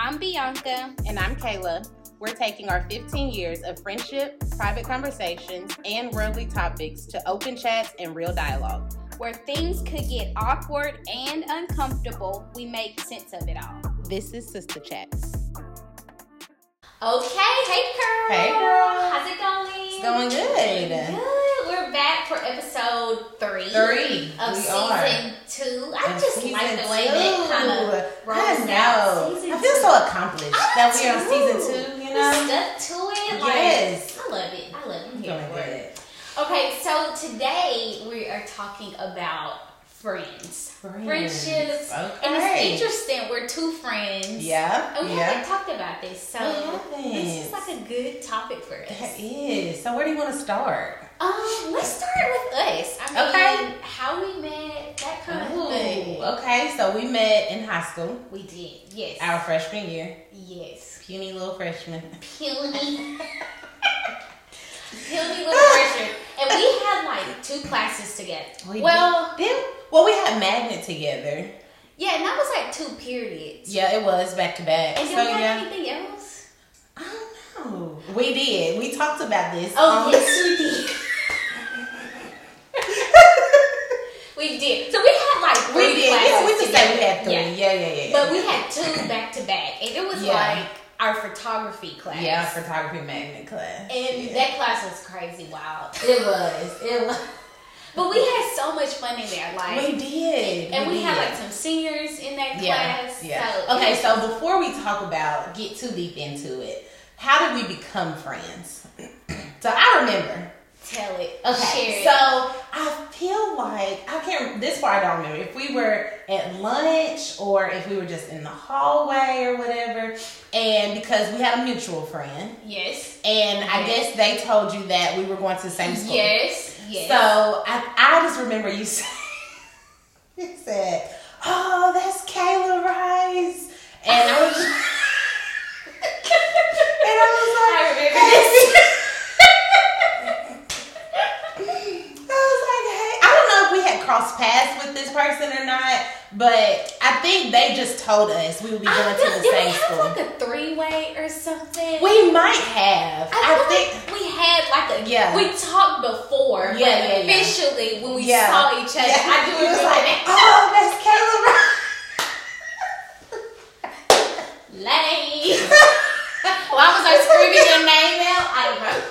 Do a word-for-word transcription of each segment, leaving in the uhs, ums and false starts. I'm Bianca. And I'm Kayla. We're taking our fifteen years of friendship, private conversations, and worldly topics to open chats and real dialogue. Where things could get awkward and uncomfortable, we make sense of it all. This is Sister Chats. Okay, hey girl. Hey girl. How's it going? It's going good. Good. We're back for episode three. Three. Of we season are. two. I of just like the way two. that kind of rolls out. Season I feel two. so accomplished I that we're on season two. You know, stuck to it. Like, yes. I love it. I love it. I'm here for it. Okay, so today we are talking about friends, friends. friendships, okay. And it's interesting. We're two friends. Yeah, and we yeah. haven't talked about this, so this is like a good topic for us. That is. So where do you want to start? Um, let's start with us. I mean, okay. How we met, that kind of thing. Okay, so we met in high school. We did, yes. Our freshman year. Yes. Puny little freshman. Puny. Puny little freshman. And we had like two classes together. We well, did. Well, we had magnet together. Yeah, and that was like two periods. Yeah, it was back to back. And did so, we have yeah. anything else? I don't know. We did. We talked about this. Oh, um, yes, we did. We did. So we had like three we did. classes Yeah, we just together. Said we had three. Yeah. Yeah, yeah, yeah, yeah. But we had two back to back, and it was yeah. like. Our photography class. Yeah, our photography magnet class. And yeah. that class was crazy wild. It was. It was. But we had so much fun in there. Like we did. And we, we did. had like some seniors in that yeah. class. Yeah. So okay, so fun. Before we talk about, get too deep into it, how did we become friends? So I remember. Tell it. Okay. Share so it. I feel like, I can't, this part I don't remember. If we were at lunch or if we were just in the hallway or whatever. And because we had a mutual friend. Yes. And yes. I guess they told you that we were going to the same school. Yes. Yes. So I, I just remember you saying, you said, oh, that's Kayla Rice. And I was just, and I was like, I remember this. Cross paths with this person or not, but I think they just told us we would be going I feel, to the did same school. Did we have school. like a three-way or something? We might have. I, I think like we had like a yeah. We talked before, yeah, but yeah, officially yeah. when we yeah. saw each other, yeah. I do remember like, that. Oh, that's Kayla. Lame. Why was I screaming your name out? I don't know.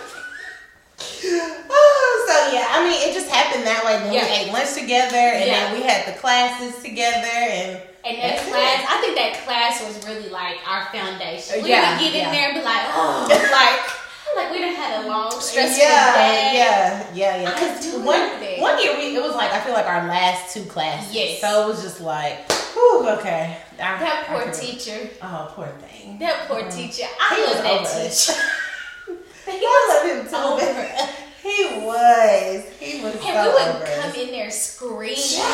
Oh, so yeah, I mean, it just happened that way. Then yeah. we ate lunch together, and yeah. then we had the classes together, and and that class, it. I think that class was really like our foundation. We yeah, would get yeah. in there and be like, oh, like like we done had a long stressful yeah, day. Yeah, yeah, yeah. Because one one year we it was like I feel like our last two classes. Yes. So it was just like, whew, okay. I, that poor I teacher. Oh, poor thing. That poor um, teacher. I love that teacher. I love him so much. He was. He was and so And we would over. come in there screaming. Yeah.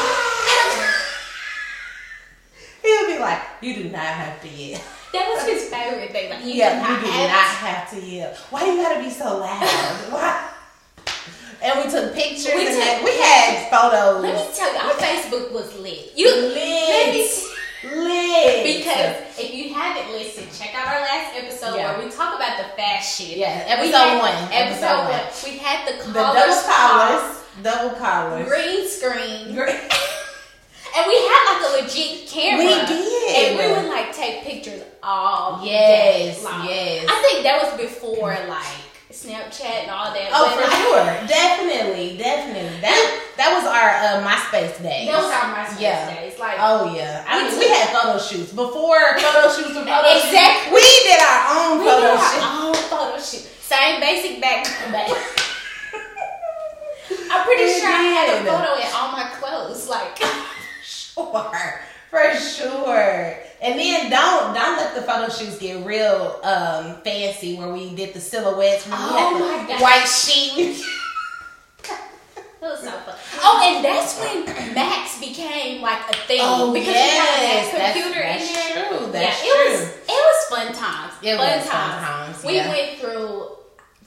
He would be like, you do not have to yell. That was his favorite thing. Like, you yeah, do not, you do have, not have to yell. Why you gotta be so loud? Why? And we took pictures. We, and took, had, we had photos. Let me tell you, our Facebook was lit. You lit. Let me see. Lit. Because if you haven't listened, check out our last episode yeah. where we talk about the fast shit. Yeah, episode one. Episode, episode one. one. We had the collars. The double collars. Double collars. Green screen. Green. And we had like a legit camera. We did. And we would like take pictures all yes, day long. Yes. I think that was before like Snapchat and all that. Oh, but for like, sure. Definitely. Definitely. That that was our uh, MySpace days. That was our MySpace yeah. days. Like, oh, yeah. I mean, we had photo shoots. Before photo shoots were photo exactly. shoots, we did our own we photo shoots. We did our own photo shoot. Same basic background. I'm pretty sure I had a photo in all my clothes. Like, sure. For sure. And then don't don't let the photo shoots get real um, fancy where we did the silhouettes. When oh we had my the God. White sheet. That was so fun. Oh, and that's when Max became like a thing. Oh, because yes. you had that computer that's, that's in there. True. That's yeah, it true. Was, it was fun times. It fun was times. Fun times. We yeah. went through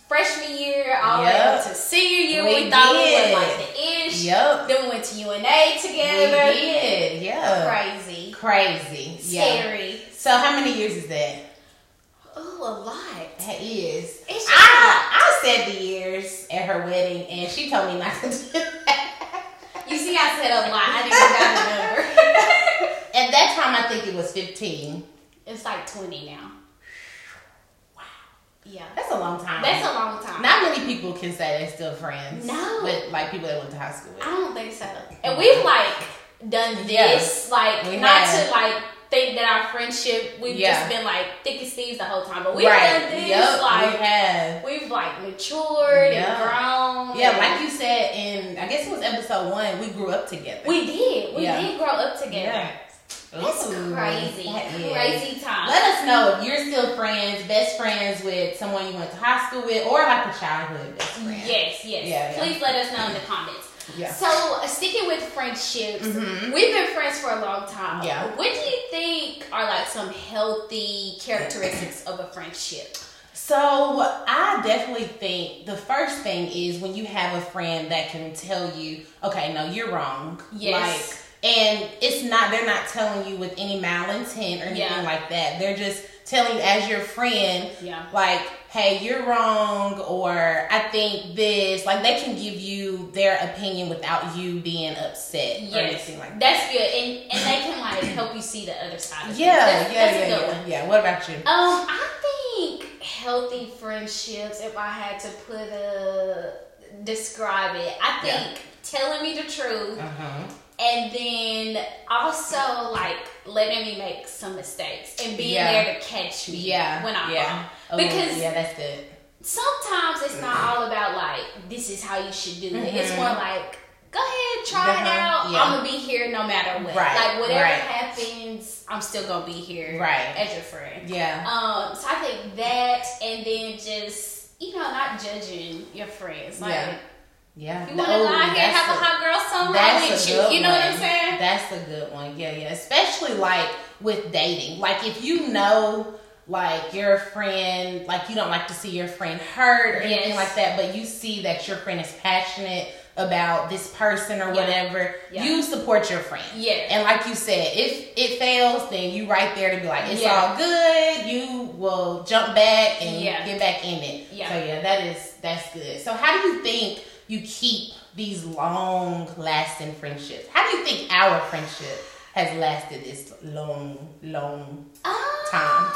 freshman year, all the yep. way up to senior year. We, we thought did. we were like the ish. Yep. Then we went to U N A together. We did. Yeah. Crazy. Crazy. Scary. Yeah. So how many years is that? Oh, a lot. That is. I, I said the years at her wedding, and she told me not to do that. You see, I said a lot. I didn't even got the number. At that time, I think it was fifteen. It's like twenty now. Wow. Yeah. That's a long time. That's a long time. Not many people can say they're still friends. No. With, like, people that went to high school with. I don't think so. And we've, like, done this. Yeah. Like, we not have. to, like... think that our friendship, we've yeah. just been like thick as thieves the whole time, but we've right. done this, yep, like we have. We've like matured yeah. and grown. Yeah, and like you said in, I guess it was episode one, we grew up together. We did. We yeah. did grow up together. Yeah. That's Ooh, crazy. That crazy time. Let us know if you're still friends, best friends with someone you went to high school with, or like a childhood best friend. Yes, yes. Yeah, yeah. Please let us know in the comments. Yeah. So, uh, sticking with friendships, mm-hmm. we've been friends for a long time. Yeah. What do you think are like some healthy characteristics of a friendship? So, I definitely think the first thing is when you have a friend that can tell you, okay, no, you're wrong. Yes. Like, and it's not, they're not telling you with any malintent or anything yeah. like that. They're just telling you as your friend, yeah. like, hey, you're wrong, or I think this. Like, they can give you their opinion without you being upset yes. or anything like that. That's good. And and they can, like, help you see the other side of yeah, things. That's, yeah, that's yeah, a good yeah. one. Yeah, what about you? Um, I think healthy friendships, if I had to put a, describe it, I think yeah. telling me the truth. Uh-huh. And then also, like, letting me make some mistakes and being yeah. there to catch me yeah. when I'm yeah. wrong. Oh, because yeah, that's good. Sometimes it's mm-hmm. not all about, like, this is how you should do it. Mm-hmm. It's more like, go ahead, try uh-huh. it out. Yeah. I'm going to be here no matter what. Right. Like, whatever right. happens, I'm still going to be here right. as your friend. Yeah. Um. So I think that, and then just, you know, not judging your friends. Like, yeah. Yeah. You want to lie here and have a, a hot girl summer with you. You know one. What I'm saying? That's a good one. Yeah, yeah. Especially like with dating. Like if you know like your friend, like you don't like to see your friend hurt or yes. anything like that, but you see that your friend is passionate about this person or yeah. whatever, yeah. you support your friend. Yeah. And like you said, if it fails, then you right there to be like, it's yeah. all good. You will jump back and yeah. get back in it. Yeah. So yeah, that is, that's good. So how do you think you keep these long-lasting friendships? How do you think our friendship has lasted this long, long um, time?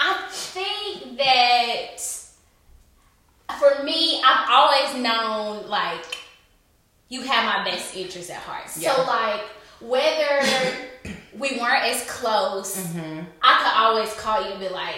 I think that for me, I've always known, like, you have my best interests at heart. Yeah. So, like, whether we weren't as close, mm-hmm. I could always call you and be like,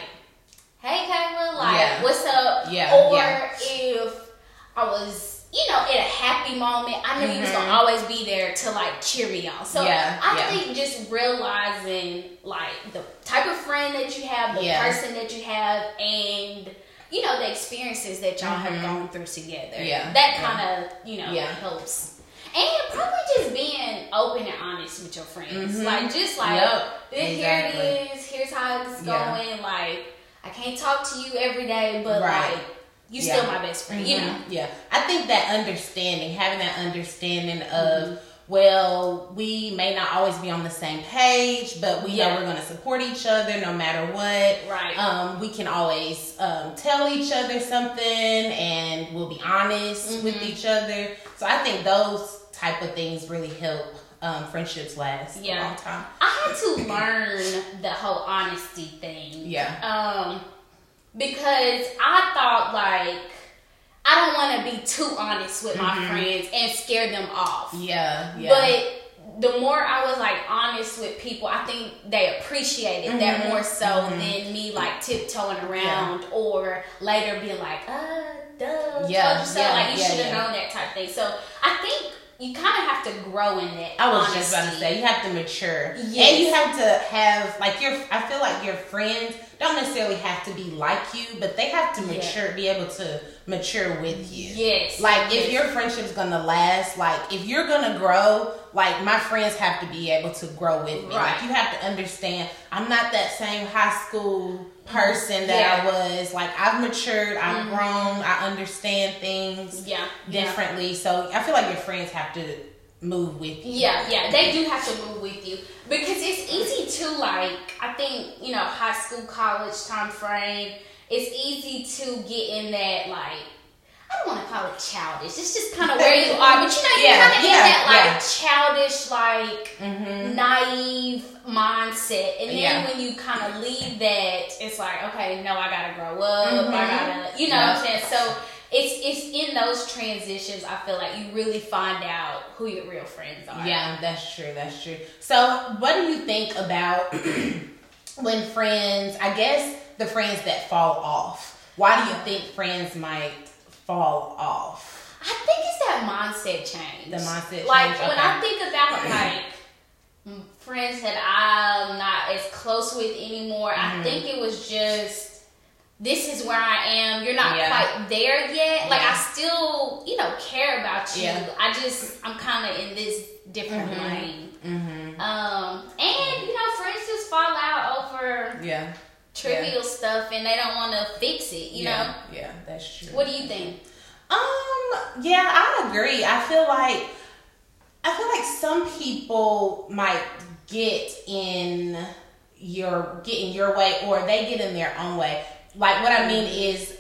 hey, Kayla, like, yeah. what's up? Yeah, or yeah. if I was, you know, in a happy moment, I knew mm-hmm. you was going to always be there to, like, cheer me on. So, yeah, I yeah. think just realizing, like, the type of friend that you have, the yeah. person that you have, and, you know, the experiences that y'all mm-hmm. have gone through together. Yeah. That kind of, yeah. you know, yeah. helps. And probably just being open and honest with your friends. Mm-hmm. Like, just, like, yep. this, exactly. here it is, here's how it's yeah. going, like, I can't talk to you every day, but right. like you yeah. still my best friend, mm-hmm. you know? Yeah. I think that understanding, having that understanding of, mm-hmm. well, we may not always be on the same page, but we yeah. know we're going to support each other no matter what. Right. Um, we can always um, tell each other something and we'll be honest mm-hmm. with each other. So I think those type of things really help. Um, friendships last yeah. a long time. I had to learn the whole honesty thing. Yeah. Um, because I thought, like, I don't want to be too honest with mm-hmm. my friends and scare them off. Yeah, yeah. But the more I was, like, honest with people, I think they appreciated mm-hmm. that more so mm-hmm. than me, like, tiptoeing around yeah. or later being like, uh, duh. Yeah, so, yeah, like, you yeah, should have yeah. known that type of thing. So, I think you kind of have to grow in it. I was honesty. just about to say, you have to mature. Yes. And you have to have, like, your, I feel like your friends don't necessarily have to be like you, but they have to mature, yeah. be able to mature with you. Yes. Like, yes. if your friendship's going to last, like, if you're going to grow, like, my friends have to be able to grow with me. Right. Like, you have to understand, I'm not that same high school person that yeah. I was. Like, I've matured, I've mm-hmm. grown, I understand things yeah. differently. Yeah. So, I feel like your friends have to move with you. Yeah, yeah, they do have to move with you, because it's easy to, like, I think, you know, high school, college time frame, it's easy to get in that, like, I don't want to call it childish. It's just kind of where you are. But, you know, you yeah, kind of yeah, in that, like, yeah. childish, like, mm-hmm. naive mindset. And then yeah. when you kind of leave that, it's like, okay, no, I got to grow up. Mm-hmm. I got to, you know yeah. what I'm saying? So, it's it's in those transitions, I feel like, you really find out who your real friends are. Yeah, that's true. That's true. So, what do you think about when friends, I guess, the friends that fall off? Why do you think friends might fall off? I think it's that mindset change. The mindset like, change. Like, when okay. I think about, like, friends that I'm not as close with anymore, mm-hmm. I think it was just, this is where I am. You're not yeah. quite there yet. Like, yeah. I still, you know, care about you. Yeah. I just, I'm kind of in this different mm-hmm. lane. Mm-hmm. Um, and, you know, friends just fall out over... Yeah. trivial yeah. stuff, and they don't want to fix it, you yeah, know? Yeah, that's true. What do you think? Um, yeah, I agree. I feel like, I feel like some people might get in your, get in your way, or they get in their own way. Like, what I mean is,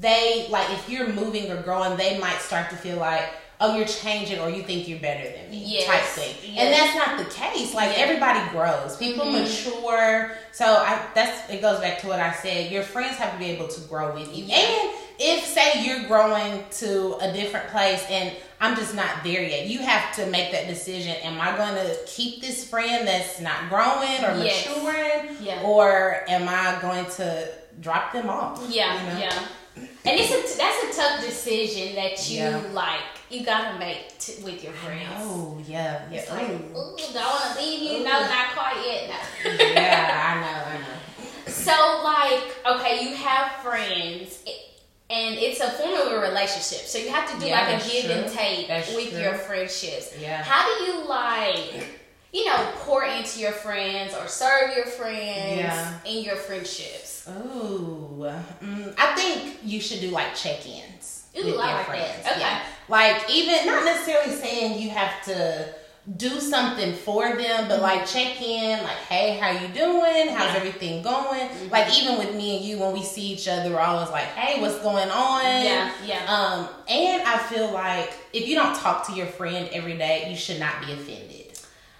they, like, if you're moving or growing, they might start to feel like, oh, you're changing, or you think you're better than me, yes. type thing. Yes. And that's not the case. Like, yes. everybody grows. People mm-hmm. mature. So, I, that's it goes back to what I said. Your friends have to be able to grow with you. Yes. And if, say, you're growing to a different place and I'm just not there yet, you have to make that decision. Am I going to keep this friend that's not growing or yes. maturing? Yeah. Or am I going to drop them off? Yeah, you know? yeah. And it's a, that's a tough decision that you, yeah. like, you got to make t- with your friends. Oh, yeah. yeah. It's like, ooh, don't want to leave you. Ooh. No, not quite yet. No. yeah, I know, I know. So, like, okay, you have friends, and it's a form of a relationship. So, you have to do, yeah, like, a give true. and take that's with true. your friendships. Yeah. How do you, like, you know, pour into your friends or serve your friends yeah. in your friendships? Oh, mm, I think you should do, like, check-ins Ooh, with I your like friends. That. Okay. Yeah. Like, even, not necessarily saying you have to do something for them, but, mm-hmm. like, check in, like, hey, how you doing? How's yeah. everything going? Mm-hmm. Like, even with me and you, when we see each other, we're always like, hey, what's going on? Yeah, yeah. Um, and I feel like if you don't talk to your friend every day, you should not be offended.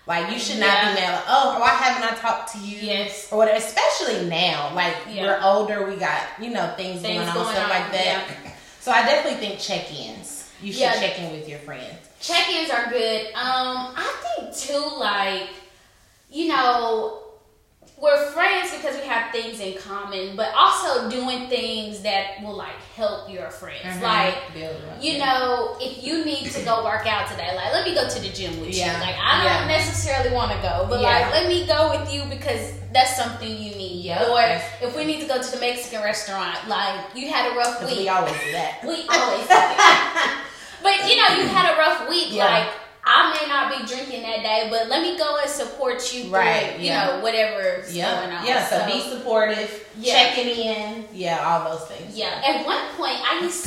Like, you should not yeah. be mad, like, oh, why haven't I talked to you? Yes. Or whatever, especially now. Like, yeah. we're older, we got, you know, things, things going on, going stuff on. like that. Yeah. So, I definitely think check-ins. You should yeah. check in with your friends. Check-ins are good. Um, I think, too, like, you know, we're friends because we have things in common, but also doing things that will, like, help your friends. Mm-hmm. Like, Build you know, if you need to go work out today, like, let me go to the gym with yeah. you. Like, I don't yeah. necessarily want to go, but, yeah. like, let me go with you because that's something you need. Yep. Or if we need to go to the Mexican restaurant, like, you had a rough week. We always do that. We always do that. But, you know, you had a rough week. Yeah. Like, I may not be drinking that day, but let me go and support you through, right, yeah. you know, whatever's yeah. going on. Yeah, so, so be supportive, yeah. checking in, yeah, all those things. Yeah, at one point, I used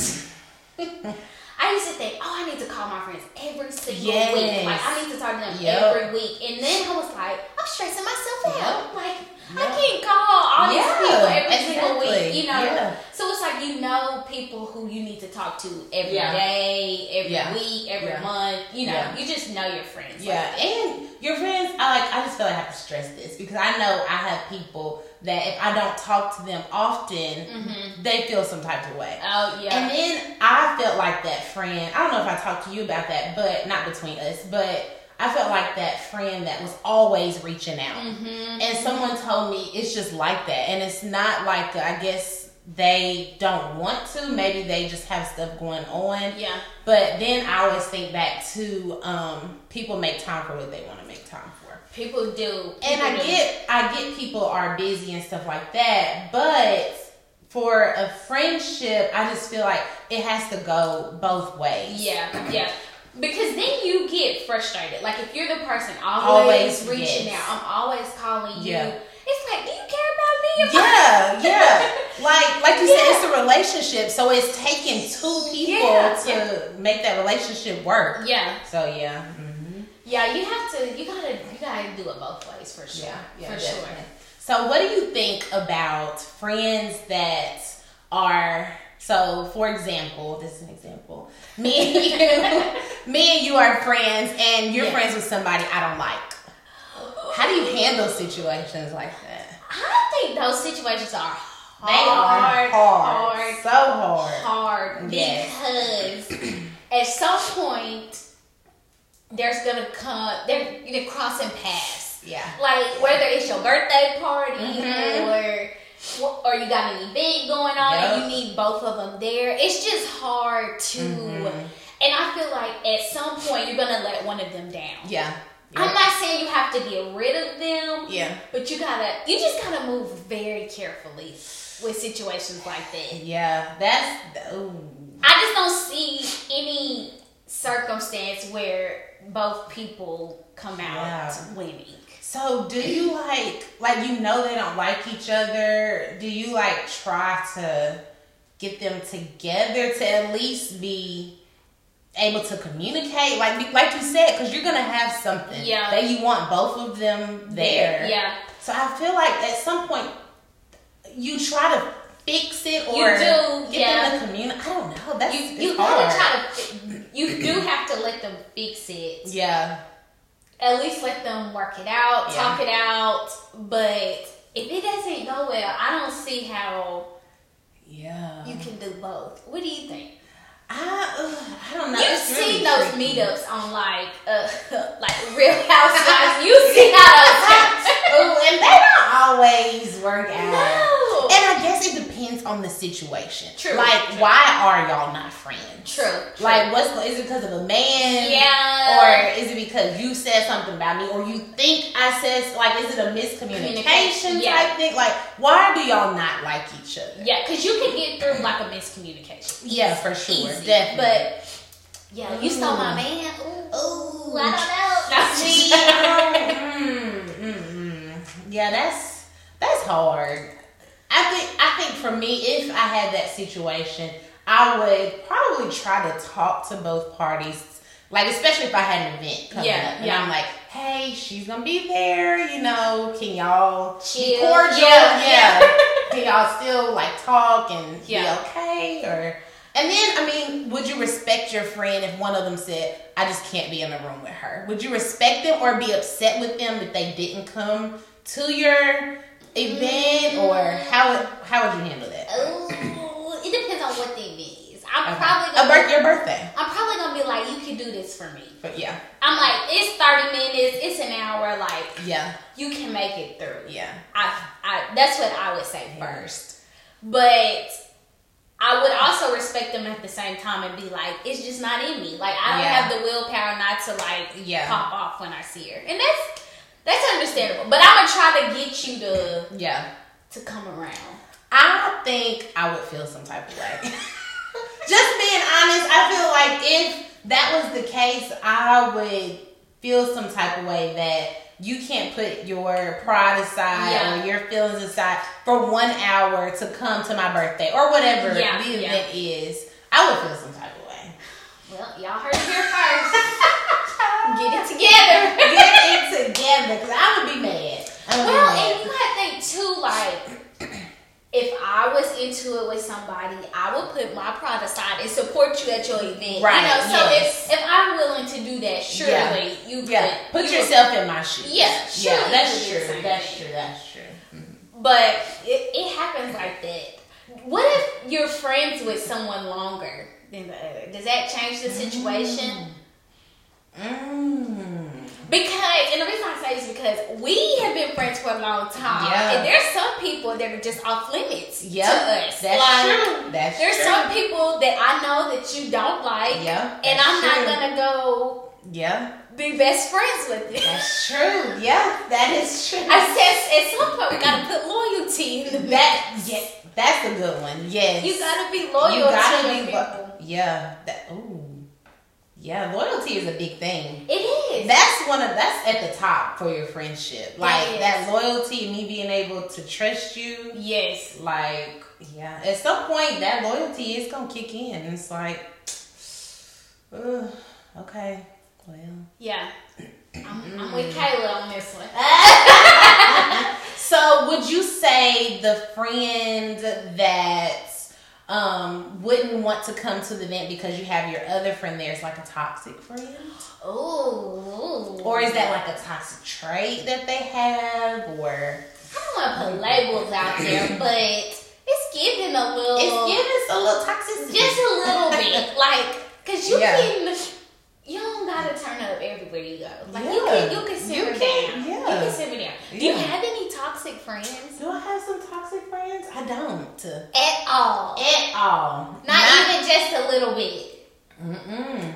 to, I used to think, oh, I need to call my friends every single yes. week. Like, I need to talk to them yep. every week. And then I was like, I'm stressing myself yep. out. Like, yep. I can't call all these yeah, people every exactly. single week, you know. Yeah. So it's like, you know, people who you need to talk to every yeah. day, every yeah. week, every yeah. month, you know, yeah. you just know your friends. Yeah, like, and your friends, I like, I just feel like I have to stress this because I know I have people that if I don't talk to them often, mm-hmm. they feel some type of way. Oh, yeah. And then I felt like that friend, I don't know if I talked to you about that, but not between us, but I felt like that friend that was always reaching out. Mm-hmm. And someone told me it's just like that. And it's not like, I guess they don't want to. Maybe they just have stuff going on. Yeah. But then I always think back to um, people make time for what they want to make time for. People do. People and I do. get I get people are busy and stuff like that. But for a friendship, I just feel like it has to go both ways. Yeah, yeah. Because then you get frustrated. Like, if you're the person always, always reaching yes. out, I'm always calling you. Yeah. It's like, do you care about me? Yeah, yeah. Like, like you yeah. said, it's a relationship. So, it's taking two people yeah. to yeah. make that relationship work. Yeah. So, yeah. Mm-hmm. Yeah, you have to. You gotta. You gotta do it both ways for sure. Yeah, yeah, for definitely. sure. So, what do you think about friends that are? So, for example, this is an example. Me and you, me and you are friends, and you're yeah. friends with somebody I don't like. How do you handle situations like that? I think those situations are hard, they are hard, hard, so hard, hard. Because yes. at some point, there's gonna come, they're you're crossing paths. Yeah. Like whether it's your birthday party mm-hmm. or. Or you got an event going on yep. and you need both of them there. It's just hard to... Mm-hmm. And I feel like at some point you're going to let one of them down. Yeah. Yep. I'm not saying you have to get rid of them. Yeah. But you gotta, you just got to move very carefully with situations like that. Yeah. That's... Ooh. I just don't see any circumstance where both people come yeah. out winning. So do you like, like you know they don't like each other, do you like try to get them together to at least be able to communicate? Like like you said, because you're going to have something yeah. that you want both of them there. Yeah. So I feel like at some point you try to fix it or you do, get yeah. them to communicate. I don't know. That's you, you hard. Try to, you do have to let them fix it. Yeah. At least let them work it out, yeah. talk it out. But if it doesn't go well, I don't see how yeah. you can do both. What do you think? I ugh, I don't know. You it's see really those tricky. meetups on like uh, like Real Housewives. You see how those happen, and they don't always work out. No. And I guess it depends on the situation. True. Like true. why are y'all not friends? True. true. Like what's is it because of a man? Yeah. Or is it because you said something about me, or you think I said like is it a miscommunication yeah. type thing? Like why do y'all not like each other? Yeah, because you can get through like a miscommunication. Yeah, for sure. Easy. Definitely. But yeah, you stole my man. Ooh, ooh I don't know. mm-hmm. Yeah, that's that's hard. I think I think for me, if I had that situation, I would probably try to talk to both parties. Like especially if I had an event coming yeah, up, and yeah. I'm like, "Hey, she's gonna be there. You know, can y'all chill, be cordial? Yeah, yeah. Can y'all still like talk and yeah. be okay or?" And then, I mean, would you respect your friend if one of them said, I just can't be in the room with her? Would you respect them or be upset with them that they didn't come to your event? Or how would, how would you handle that? Oh, it depends on what the event is. I'm okay. probably gonna, A birth, your birthday. I'm probably going to be like, you can do this for me. But yeah. I'm like, it's thirty minutes. It's an hour. Like, yeah, you can make it through. Yeah. I, I that's what I would say yeah. first. But I would also respect them at the same time and be like, it's just not in me. Like, I don't yeah. have the willpower not to, like, yeah. pop off when I see her. And that's that's understandable. But I'm going to try to get you to, yeah. to come around. I think I would feel some type of way. Just being honest, I feel like if that was the case, I would feel some type of way that you can't put your pride aside yeah. or your feelings aside for one hour to come to my birthday or whatever yeah, the event yeah. is. I would feel some type of way. Well, y'all heard it here first. Get it together. Get it together, because I would be mad. I would well, be mad. And you might think too, like, if I was into it with somebody, I would put my pride aside and support you at your event. Right. You know, so yes. if, if I'm willing to do that, surely yeah. you yeah. could. Put you yourself would, in my shoes. Yeah, sure. Yeah, that's, true. That's, that's true. That's true. That's true. But it, it happens like that. What if you're friends with someone longer than the other? Does that change the situation? Mm. Mm. Because, and the reason I say this is because we have been friends for a long time. Yeah. And there's some people that are just off limits yep. to us. That's like, true. That's there's true. some people that I know that you don't like. Yeah. And I'm true. not going to go yeah. be best friends with you. That's true. Yeah, that is true. I said at some point we got to put loyalty in the back. Yeah, that's a good one. Yes. You got to be loyal you gotta to be people. Lo- yeah. That, ooh. Yeah, loyalty is a big thing. It is. That's one of that's at the top for your friendship. Like yes. that loyalty, me being able to trust you. Yes. Like, yeah. At some point, that loyalty is gonna kick in. It's like, ugh, okay, well. Yeah. I'm, I'm with Kayla on this one. So would you say the friend that um, wouldn't want to come to the event because you have your other friend there is like a toxic friend? Ooh. Or is that like a toxic trait that they have? Or I don't want to put labels out there, but it's giving a little. It's giving a little toxicity. Just a little bit. Like, because you yeah. can, you don't got to turn up everywhere you go. Like, yeah. you can you can simmer down. Yeah. You can simmer down. Yeah. Do you have any toxic friends? Do I have some toxic friends? I don't. At all. At all. Not, Not even just a little bit. Mm-mm.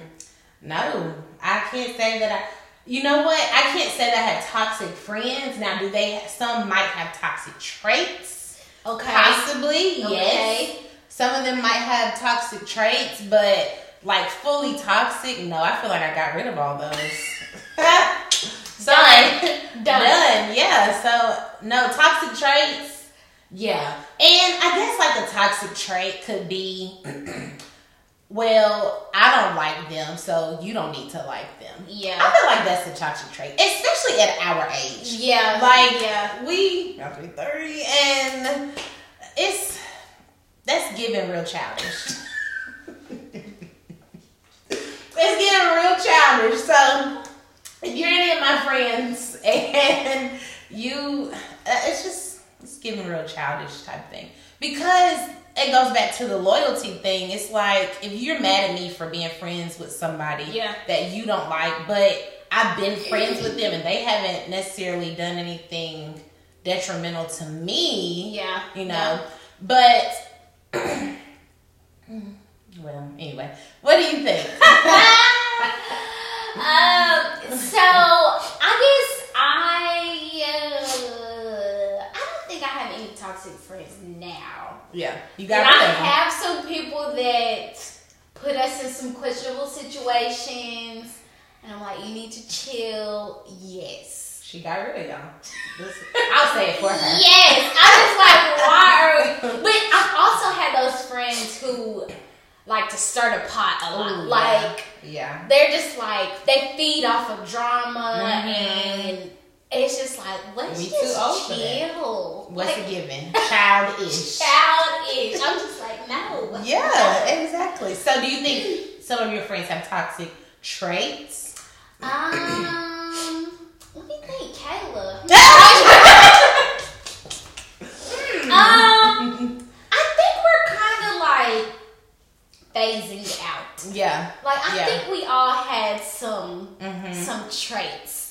No. I can't say that I... You know what? I can't say that I have toxic friends. Now, do they... Some might have toxic traits. Okay. Possibly, okay. Yes. Some of them might have toxic traits, but, like, fully toxic? No, I feel like I got rid of all those. Sorry. Done. Done. Done. Yeah. So, no, toxic traits. Yeah. And I guess, like, a toxic trait could be... Well, I don't like them, so you don't need to like them. Yeah. I feel like that's a toxic trait, especially at our age. Yeah. Like, yeah. we, about to be thirty, and it's, that's giving real childish. It's getting real childish. So, if you're any of my friends, and you, uh, it's just, it's giving real childish type thing. Because it goes back to the loyalty thing. It's like, if you're mad at me for being friends with somebody yeah. that you don't like, but I've been friends with them and they haven't necessarily done anything detrimental to me. Yeah. You know, yeah. but, well, anyway, what do you think? um, so, I guess I... Uh, I have any toxic friends now. Yeah. You got I have some people that put us in some questionable situations and I'm like, you need to chill. Yes. She got rid of y'all. I'll say it for her. Yes. I was like, why are we? But I also had those friends who like to stir the pot a lot. Ooh, like yeah. yeah. They're just like they feed off of drama mm-hmm. and it's just like, let's we just chill. What's like, a given? Childish. Childish. I'm just like, no. Yeah, exactly. So do you think some of your friends have toxic traits? Um, let me think, Kayla. um, I think we're kind of like phasing out. Yeah. Like, I yeah. think we all had some mm-hmm. some traits.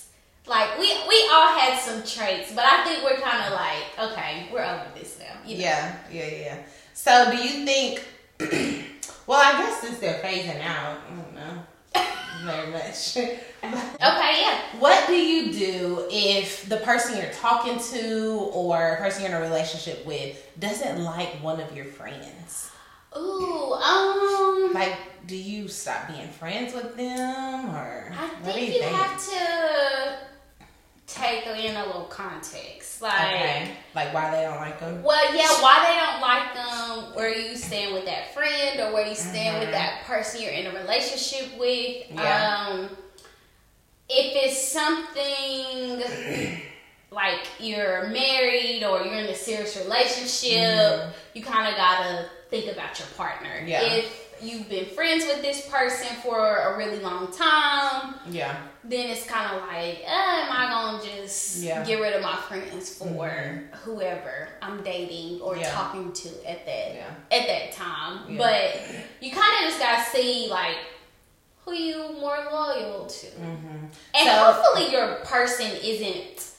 Like, we, we all had some traits, but I think we're kind of like, okay, we're over this now. You know? Yeah, yeah, yeah. So, do you think, well, I guess since they're phasing out, I don't know very much. Okay, yeah. What do you do if the person you're talking to or person you're in a relationship with doesn't like one of your friends? Ooh, um... Like, do you stop being friends with them, or... I think you have to... take in a little context, like okay. like why they don't like them. Well, yeah, why they don't like them. Where you stand with that friend, or where you stand mm-hmm. with that person you're in a relationship with. Yeah. Um, if it's something like you're married or you're in a serious relationship, mm-hmm. you kind of gotta think about your partner. Yeah. If you've been friends with this person for a really long time, yeah, then it's kind of like, uh, am I gonna just yeah. get rid of my friends for mm-hmm. whoever I'm dating or yeah. talking to at that yeah. at that time? Yeah. But you kind of just gotta see like who you more loyal to, mm-hmm. and so, hopefully your person isn't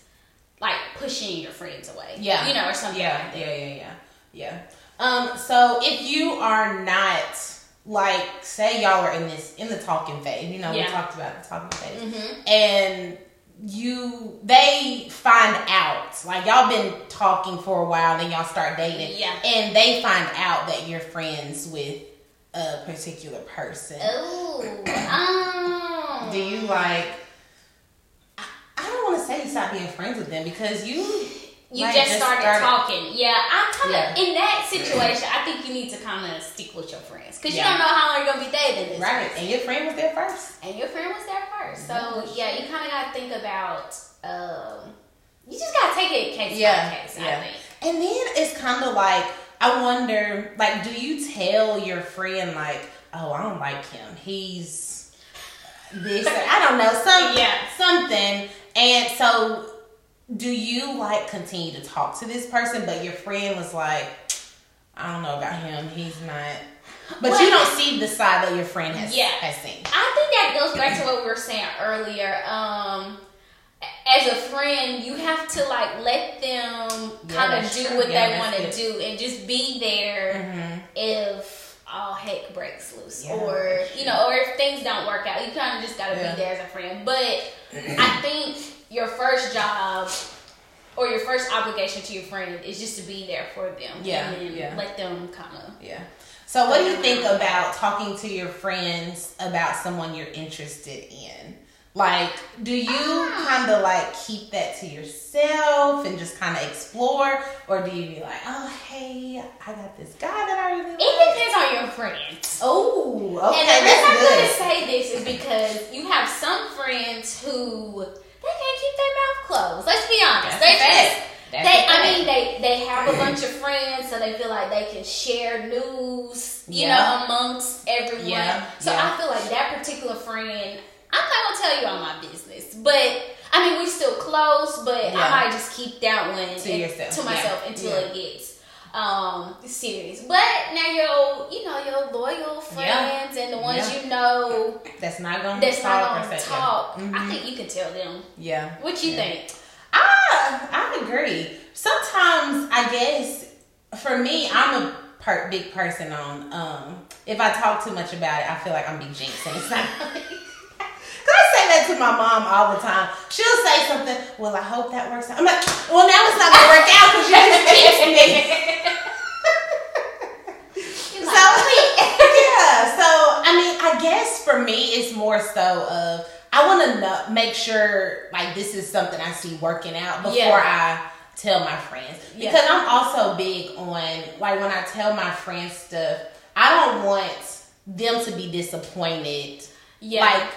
like pushing your friends away, yeah, you know, or something yeah. like that. Yeah, yeah, yeah, yeah. Um, so if you are not. Like, say y'all are in this, in the talking phase, you know, yeah. we talked about the talking phase, mm-hmm. and you, they find out, like, y'all been talking for a while, then y'all start dating, yeah. and they find out that you're friends with a particular person. Ooh. um. Do you, like, I, I don't want to say you stop being friends with them, because you... You like, just, just started, started talking. Yeah, I kind of, yeah. in that situation, I think you need to kind of stick with your friends. Because yeah. you don't know how long you're going to be dating this Right, person. And your friend was there first. And your friend was there first. Mm-hmm. So, yeah, you kind of got to think about, um, you just got to take it case yeah. by case, yeah. I think. And then it's kind of like, I wonder, like, do you tell your friend, like, oh, I don't like him. He's this. Or, I don't know. Some, yeah. Something. And so... do you, like, continue to talk to this person, but your friend was like, I don't know about him, he's not... But well, you don't see the side that your friend has, yeah. has seen. I think that goes back to what we were saying earlier. Um, as a friend, you have to, like, let them kind of yeah, do true. what yeah, they want to do and just be there mm-hmm. if all heck breaks loose. Yeah, or, you know, or if things don't work out. You kind of just got to yeah. be there as a friend. But I think... your first job or your first obligation to your friend is just to be there for them. Yeah. And yeah. let them kind of. Yeah. So what do you think about talking to your friends about someone you're interested in? Like, do you ah. kind of like keep that to yourself and just kind of explore? Or do you be like, oh, hey, I got this guy that I really like? It depends on your friends. Oh, okay. And the reason I'm going to say this is because you have some friends who... they can't keep their mouth closed. Let's be honest. That's they just, they, I mean, they, they have a bunch of friends, so they feel like they can share news, you yeah. know, amongst everyone. Yeah. So yeah. I feel like that particular friend, I'm not going to tell you all my business, but, I mean, we're still close, but yeah. I might just keep that one to, and, yourself. to myself yeah. until yeah. it gets um, serious. But now your, you know, your loyal friends yeah. and the ones yeah. you know that's not going to talk, mm-hmm. I think you can tell them. Yeah. What you yeah. think? I I agree. Sometimes I guess for me, I'm a per- big person on um if I talk too much about it, I feel like I'm being jinxed and it's not. I say that to my mom all the time. She'll say something, well, I hope that works out. I'm like, well, now it's not going to work out because you just jinxed me. You're so, like, yeah. So, I mean, I guess for me, it's more so of, I want to know, make sure, like, this is something I see working out before yeah. I tell my friends. Because yeah. I'm also big on, like, when I tell my friends stuff, I don't want them to be disappointed. Yeah. Like,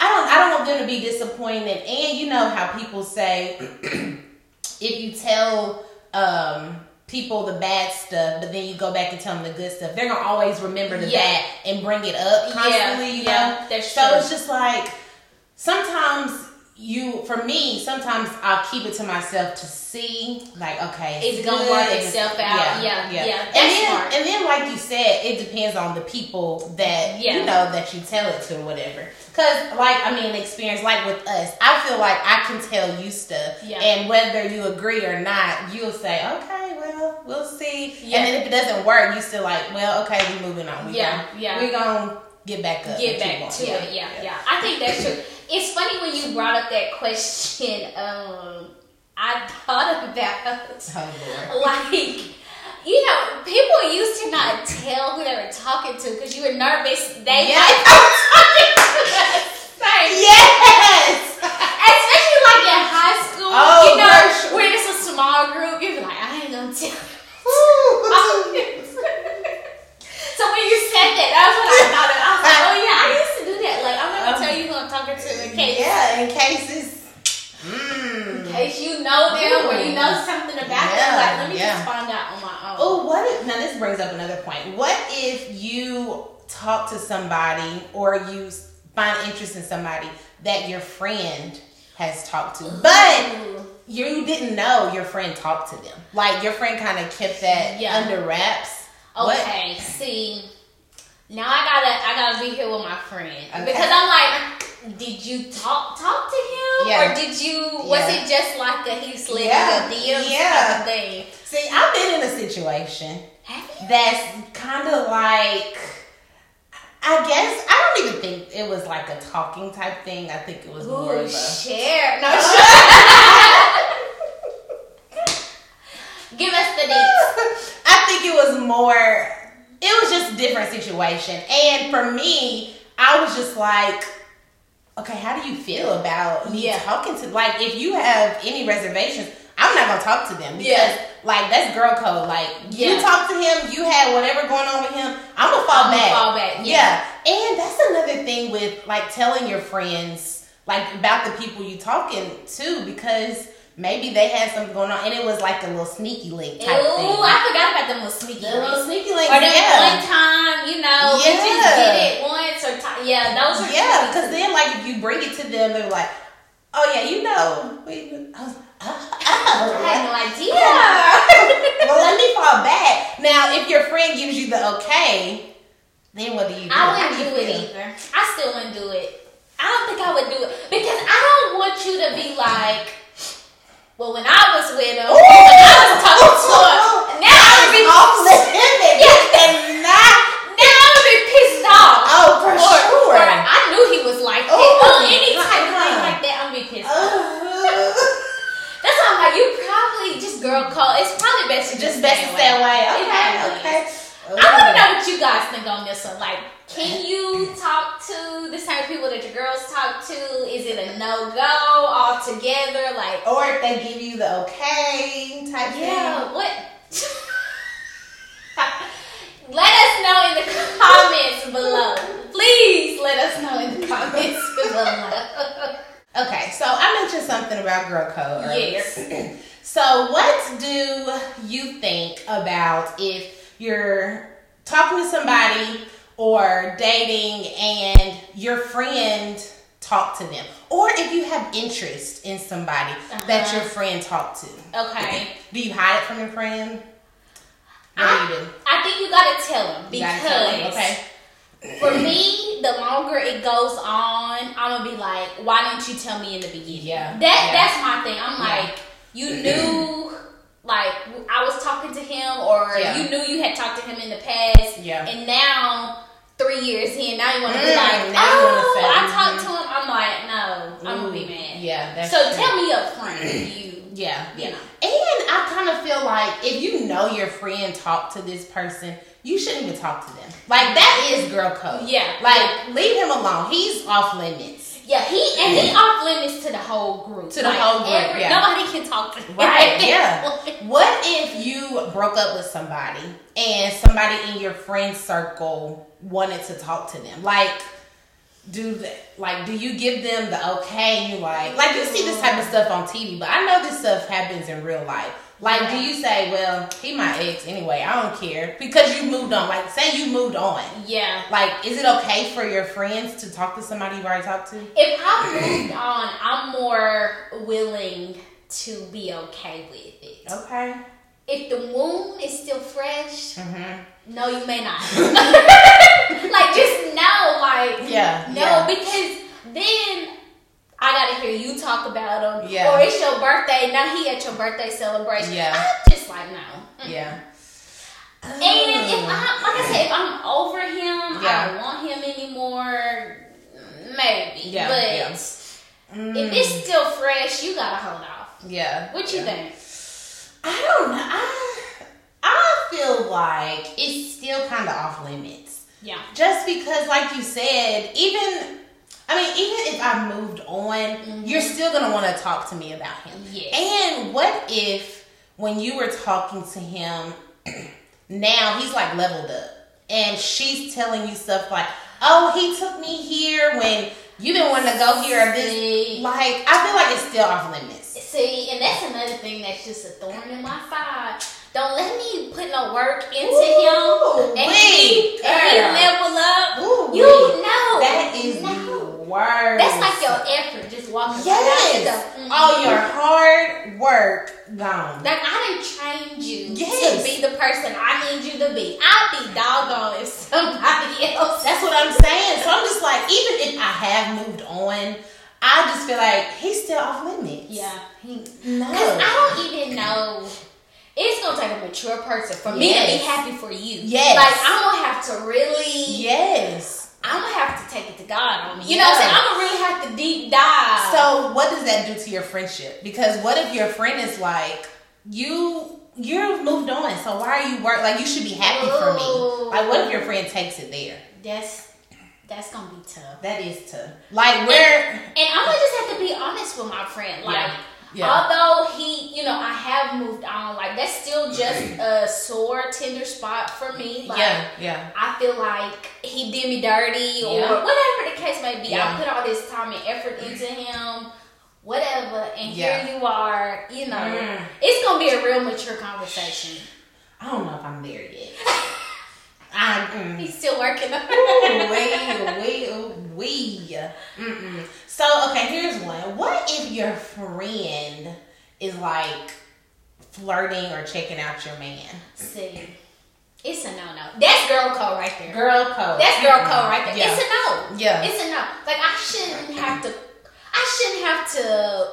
I don't I don't want them to be disappointed. And you know how people say if you tell um, people the bad stuff, but then you go back and tell them the good stuff, they're going to always remember the yeah. bad and bring it up constantly, yeah, you yeah, know? That's so true. It's just like sometimes you, for me, sometimes I'll keep it to myself to see, like, okay. It's, it's going to work itself out. Yeah, yeah, yeah. yeah. That's and then, smart. And then, like you said, it depends on the people that, yeah. you know, that you tell it to or whatever. Because, like, I mean, experience, like with us, I feel like I can tell you stuff. Yeah. And whether you agree or not, you'll say, okay, well, we'll see. Yeah. And then if it doesn't work, you still like, well, okay, we're moving on. We yeah, gonna, yeah. We're going to get back up. Get back to it, yeah, yeah, yeah. I think that's true. It's funny when you brought up that question. Um, I thought about oh, like, you know, people used to not tell who they were talking to because you were nervous. They yes. like talking to us. Like, yes, especially like in high school. Oh, you know, sure. when it's a small group, you're like, I ain't gonna tell. So when you said that, that's what I thought of. I was like, oh yeah, I used to do that. Like, I'm not gonna um, tell you who I'm talking to in case. Yeah, in cases. Mm. In case you know them Ooh. or you know something about yeah, them. Like, let me yeah. just find out on my own. Oh, what if, now this brings up another point. What if you talk to somebody or you find interest in somebody that your friend has talked to, but you didn't know your friend talked to them? Like, your friend kind of kept that yeah. under wraps. Okay, what? See, now I gotta I gotta be here with my friend okay. because I'm like, did you talk talk to him yeah. or did you? Was yeah. it just like a he slid yeah. in the D Ms yeah. kind of thing? See, I've been in a situation that's kind of like, I guess I don't even think it was like a talking type thing. I think it was Ooh, more of a share. No, share. Give us the dates. I think it was more, it was just a different situation. And for me, I was just like, okay, how do you feel about me yeah. talking to, like, if you have any reservations, I'm not going to talk to them. Because, yeah. like, that's girl code. Like, yeah. you talk to him, you had whatever going on with him, I'm going to fall back. fall back. Yeah. yeah. And that's another thing with, like, telling your friends, like, about the people you talking to, because maybe they had something going on, and it was like a little sneaky link type Ooh, thing. Ooh, I forgot about them little sneaky the links. little sneaky links. Or that yeah. one time, you know, yeah. you just did it once or time. Yeah, those are Yeah, because then, like, if you bring it to them, they're like, oh, yeah, you know. I was like, oh, oh. I had no idea. Well, let me fall back. Now, if your friend gives you the okay, then what do you do? I wouldn't do, do it either. I still wouldn't do it. I don't think I would do it. Because I don't want you to be like, well, when I was with him, ooh, when I was talking ooh, to him, ooh, now I would be pissed off. Oh, for or, sure. Or I knew he was like that. Oh, any type of thing like that, I'm be pissed uh, off. That's why I'm like, you probably just girl call. It's probably best to just, just best to stay away. Okay, okay. okay. I want to know what you guys think on this one. Like, can you talk to the same people that your girls talk to? Is it a no-go altogether? Like, or if they give you the okay type yeah, thing? Yeah, what? Let us know in the comments below. Please let us know in the comments below. Okay, so I mentioned something about girl code earlier. Yes. So what do you think about if you're talking to somebody or dating and your friend talk to them, or if you have interest in somebody uh-huh. that your friend talked to? Okay. Do you hide it from your friend? What I, do you do? I think you gotta tell them, because tell them. Okay. For me, the longer it goes on, I'm gonna be like, why didn't you tell me in the beginning? Yeah. That yeah. that's my thing. I'm yeah. like, you knew. Like, I was talking to him, or yeah. you knew you had talked to him in the past, yeah. and now three years in, now you want to mm, be like, oh, I talked to him. I'm like, no, I'm Ooh, gonna be mad. Yeah, that's so true. Tell me up front, you. Yeah, yeah. You know. And I kind of feel like if you know your friend talked to this person, you shouldn't even talk to them. Like, that is girl code. Yeah, like yeah. leave him alone. He's off limits. Yeah, he and he off limits to the whole group. To the like whole group, every, yeah. Nobody can talk to him. Right, yeah. What if you broke up with somebody and somebody in your friend circle wanted to talk to them? Like, do the, like, do you give them the okay? And you like, like you see this type of stuff on T V, but I know this stuff happens in real life. Like, yeah. do you say, well, he my ex anyway, I don't care, because you moved on. Like, say you moved on. Yeah. Like, is it okay for your friends to talk to somebody you've already talked to? If I've moved on, I'm more willing to be okay with it. Okay. If the wound is still fresh, mm-hmm. no, you may not. Like, just know, like, yeah, no, yeah. because then I gotta hear you talk about him. Yeah. Or it's your birthday. Now he at your birthday celebration. Yeah. I'm just like, no. Mm. Yeah. And if I, like I said, if I'm over him, yeah. I don't want him anymore, maybe. Yeah. But yeah. Mm. if it's still fresh, you gotta hold off. Yeah. What you yeah. think? I don't know. I, I feel like it's still kind of off limits. Yeah. Just because, like you said, even... I mean, even if I moved on, mm-hmm. you're still going to want to talk to me about him. Yes. And what if when you were talking to him, now he's like leveled up and she's telling you stuff like, oh, he took me here when you've been wanting to go here. Or this. Like, I feel like it's still off limits. See, and that's another thing that's just a thorn in my side. Don't let me put no work into Ooh, him. And wait, he, he level up. Ooh, you wait. know. That is no. Words. That's like your effort just walking yes. around. Mm-hmm. All your hard work gone. Like, I didn't train you yes. to be the person I need you to be. I'd be doggone if somebody else. That's what I'm saying. So I'm just like, even if I have moved on, I just feel like he's still off limits. Yeah. He, no. Because I don't even know. It's going to take a mature person for yes. me to be happy for you. Yes. Like, I'm going to have to really. Yes. I'm going to have to take it to God on me. You know what I'm saying? I'm going to really have to deep dive. So what does that do to your friendship? Because what if your friend is like, you, you've moved on, so why are you working? Like, you should be happy Ooh. for me. Like, what if your friend takes it there? That's, that's going to be tough. That is tough. Like, where? And, and I'm going to just have to be honest with my friend. Like, yeah. Yeah. Although he, you know, I have moved on. Like, that's still just a sore, tender spot for me. Like, yeah, yeah. I feel like he did me dirty or yeah. whatever the case may be. Yeah. I put all this time and effort into him, whatever, and yeah. here you are. You know, mm. it's gonna be a real mature conversation. I don't know if I'm there yet. I, mm. He's still working on it. Ooh, wee, wee, wee. Mm-mm. So, okay, here's one. What if your friend is, like, flirting or checking out your man? See, it's a no-no. That's girl code right there. Girl code. That's girl mm-hmm. code right there. Yeah. It's a no. Yeah. It's a no. Like, I shouldn't have to, I shouldn't have to,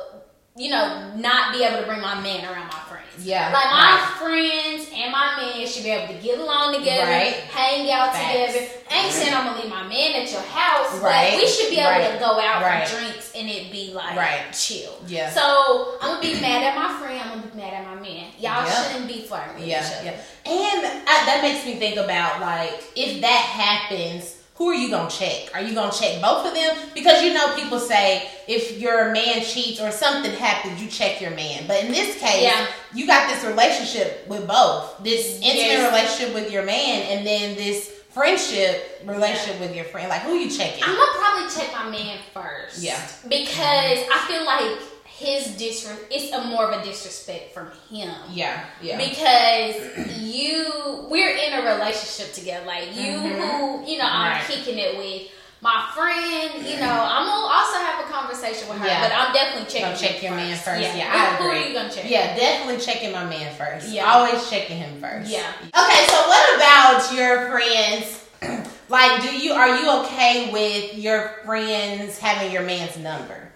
you know, not be able to bring my man around my friend. Yeah. Like, my right. friends and my man should be able to get along together, right. hang out Facts. together. I ain't saying I'm going to leave my man at your house. Right. But we should be able right. to go out right. for drinks and it be, like, right. chill. Yeah. So, I'm going to be mad at my friend. I'm going to be mad at my man. Y'all yep. shouldn't be flirting with yeah. each other. Yeah. And I, that makes me think about, like, if that happens, who are you going to check? Are you going to check both of them? Because, you know, people say if your man cheats or something happens, you check your man. But in this case, yeah. you got this relationship with both. This intimate yes. relationship with your man and then this friendship relationship with your friend. Like, who are you checking? I'm going to probably check my man first. Yeah. Because I feel like his disres- it's a more of a disrespect from him. Yeah, yeah. Because you, we're in a relationship together. Like, you mm-hmm. who, you know, right. I'm kicking it with. My friend, you know, I'm going to also have a conversation with her, yeah. but I'm definitely checking check your man first. Yeah, yeah I who, agree. Who are you going to check? Yeah, definitely checking my man first. Yeah. Always checking him first. Yeah. Okay, so what about your friends? Like, do you, are you okay with your friends having your man's number?